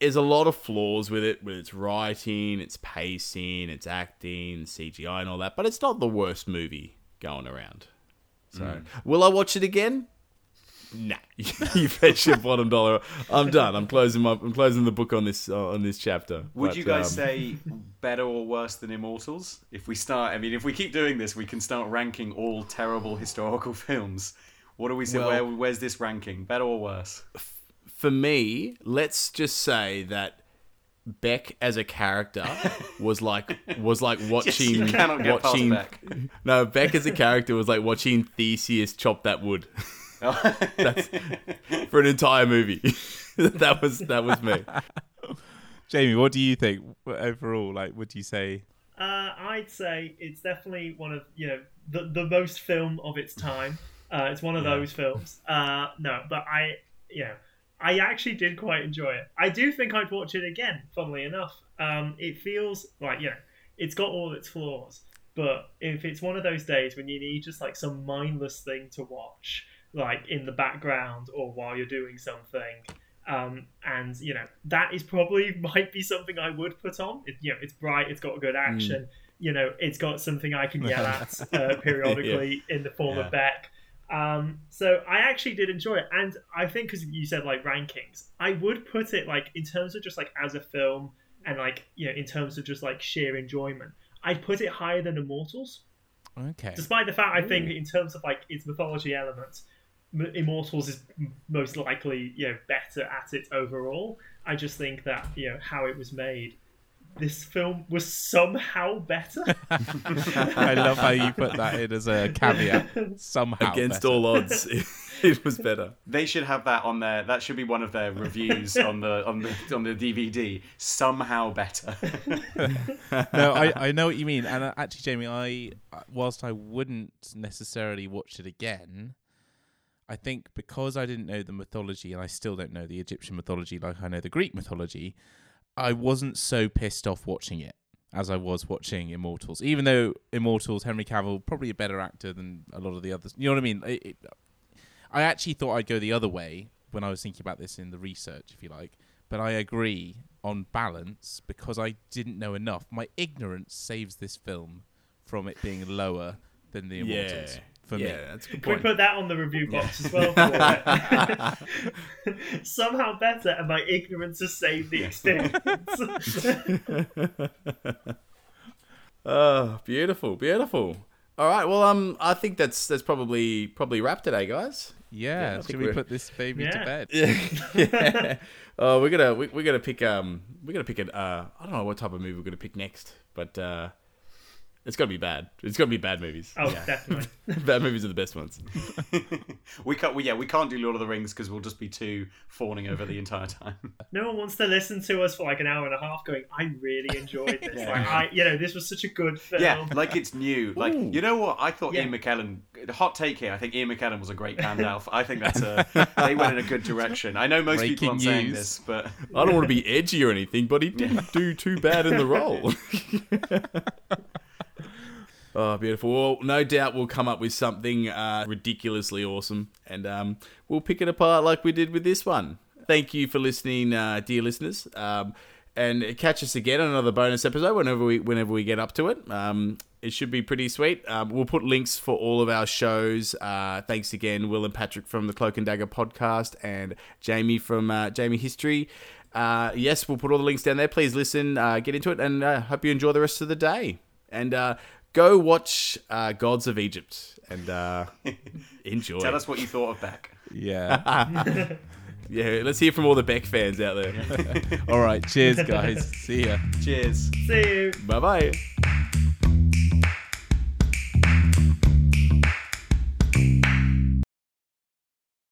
there's a lot of flaws with it, with its writing, its pacing, its acting, C G I and all that. But it's not the worst movie going around. So, mm. will I watch it again? Nah, you fetch your bottom dollar. I'm done. I'm closing my. I'm closing the book on this uh, on this chapter. Would but, you guys um... say better or worse than Immortals? If we start, I mean, if we keep doing this, we can start ranking all terrible historical films. What do we say? Well, Where, where's this ranking? Better or worse? For me, let's just say that Beck as a character was like was like watching yes, you cannot get watching. Past Beck. No, Beck as a character was like watching Theseus chop that wood. That's for an entire movie. that was that was me. Jamie, what do you think overall? Like, would you say? Uh, I'd say it's definitely one of you know the the most film of its time. Uh, it's one of yeah. those films. Uh, no, but I yeah, I actually did quite enjoy it. I do think I'd watch it again. Funnily enough, um, it feels like yeah, it's got all its flaws, but if it's one of those days when you need just like some mindless thing to watch, like in the background or while you're doing something, um, and you know that is probably might be something I would put on. It, you know, it's bright, it's got good action, mm. you know, it's got something I can yell at uh, periodically yeah. in the form yeah. of Beck. Um, so I actually did enjoy it, and I think because you said like rankings, I would put it like in terms of just like as a film and like you know in terms of just like sheer enjoyment, I'd put it higher than Immortals. Okay. Despite the fact Ooh. I think in terms of like its mythology elements. Immortals is most likely you know better at it overall. I just think that you know how it was made this film was somehow better. I love how you put that in as a caveat. Somehow against better. all odds, it, it was better. They should have that on their. That should be one of their reviews on the on the on the D V D. Somehow better. No, I, I know what you mean, and actually, Jamie, I whilst I wouldn't necessarily watch it again, I think because I didn't know the mythology, and I still don't know the Egyptian mythology like I know the Greek mythology, I wasn't so pissed off watching it as I was watching Immortals. Even though Immortals, Henry Cavill, probably a better actor than a lot of the others. You know what I mean? It, it, I actually thought I'd go the other way when I was thinking about this in the research, if you like. But I agree on balance because I didn't know enough. My ignorance saves this film from it being lower than the Immortals. Yeah. For yeah, me. That's a good point. Can we put that on the review box as well? For it? Somehow better, and my ignorance has saved the experience. Oh, beautiful, beautiful. All right, well, um, I think that's that's probably probably wrap today, guys. Yeah, yeah should we we're... put this baby yeah. to bed? yeah. Oh, we're gonna we, we're gonna pick um we're gonna pick an uh I don't know what type of movie we're gonna pick next, but uh. It's got to be bad. It's got to be bad movies. Oh, yeah. Definitely. Bad movies are the best ones. we can't. We, yeah, we can't do Lord of the Rings because we'll just be too fawning over the entire time. No one wants to listen to us for like an hour and a half going, I really enjoyed this. yeah. Like, I, you know, this was such a good film. Yeah, like it's new. Like, Ooh. You know what? I thought yeah. Ian McKellen, hot take here, I think Ian McKellen was a great Gandalf. I think that's a, they went in a good direction. I know most Breaking people aren't news. saying this, but... I don't want to be edgy or anything, but he didn't yeah. do too bad in the role. Oh, beautiful. Well, no doubt we'll come up with something uh, ridiculously awesome, and um, we'll pick it apart like we did with this one. Thank you for listening, uh, dear listeners, um, and catch us again on another bonus episode whenever we whenever we get up to it. Um, it should be pretty sweet. Um, we'll put links for all of our shows. Uh, thanks again, Will and Patrick from the Cloak and Dagger Podcast, and Jamie from uh, Jammy History. Uh, yes, we'll put all the links down there. Please listen, uh, get into it, and uh, hope you enjoy the rest of the day. And... Uh, Go watch uh, Gods of Egypt and uh, enjoy. Tell us what you thought of Beck. Yeah. Yeah, let's hear from all the Beck fans out there. All right, cheers, guys. See ya. Cheers. See you. Bye-bye.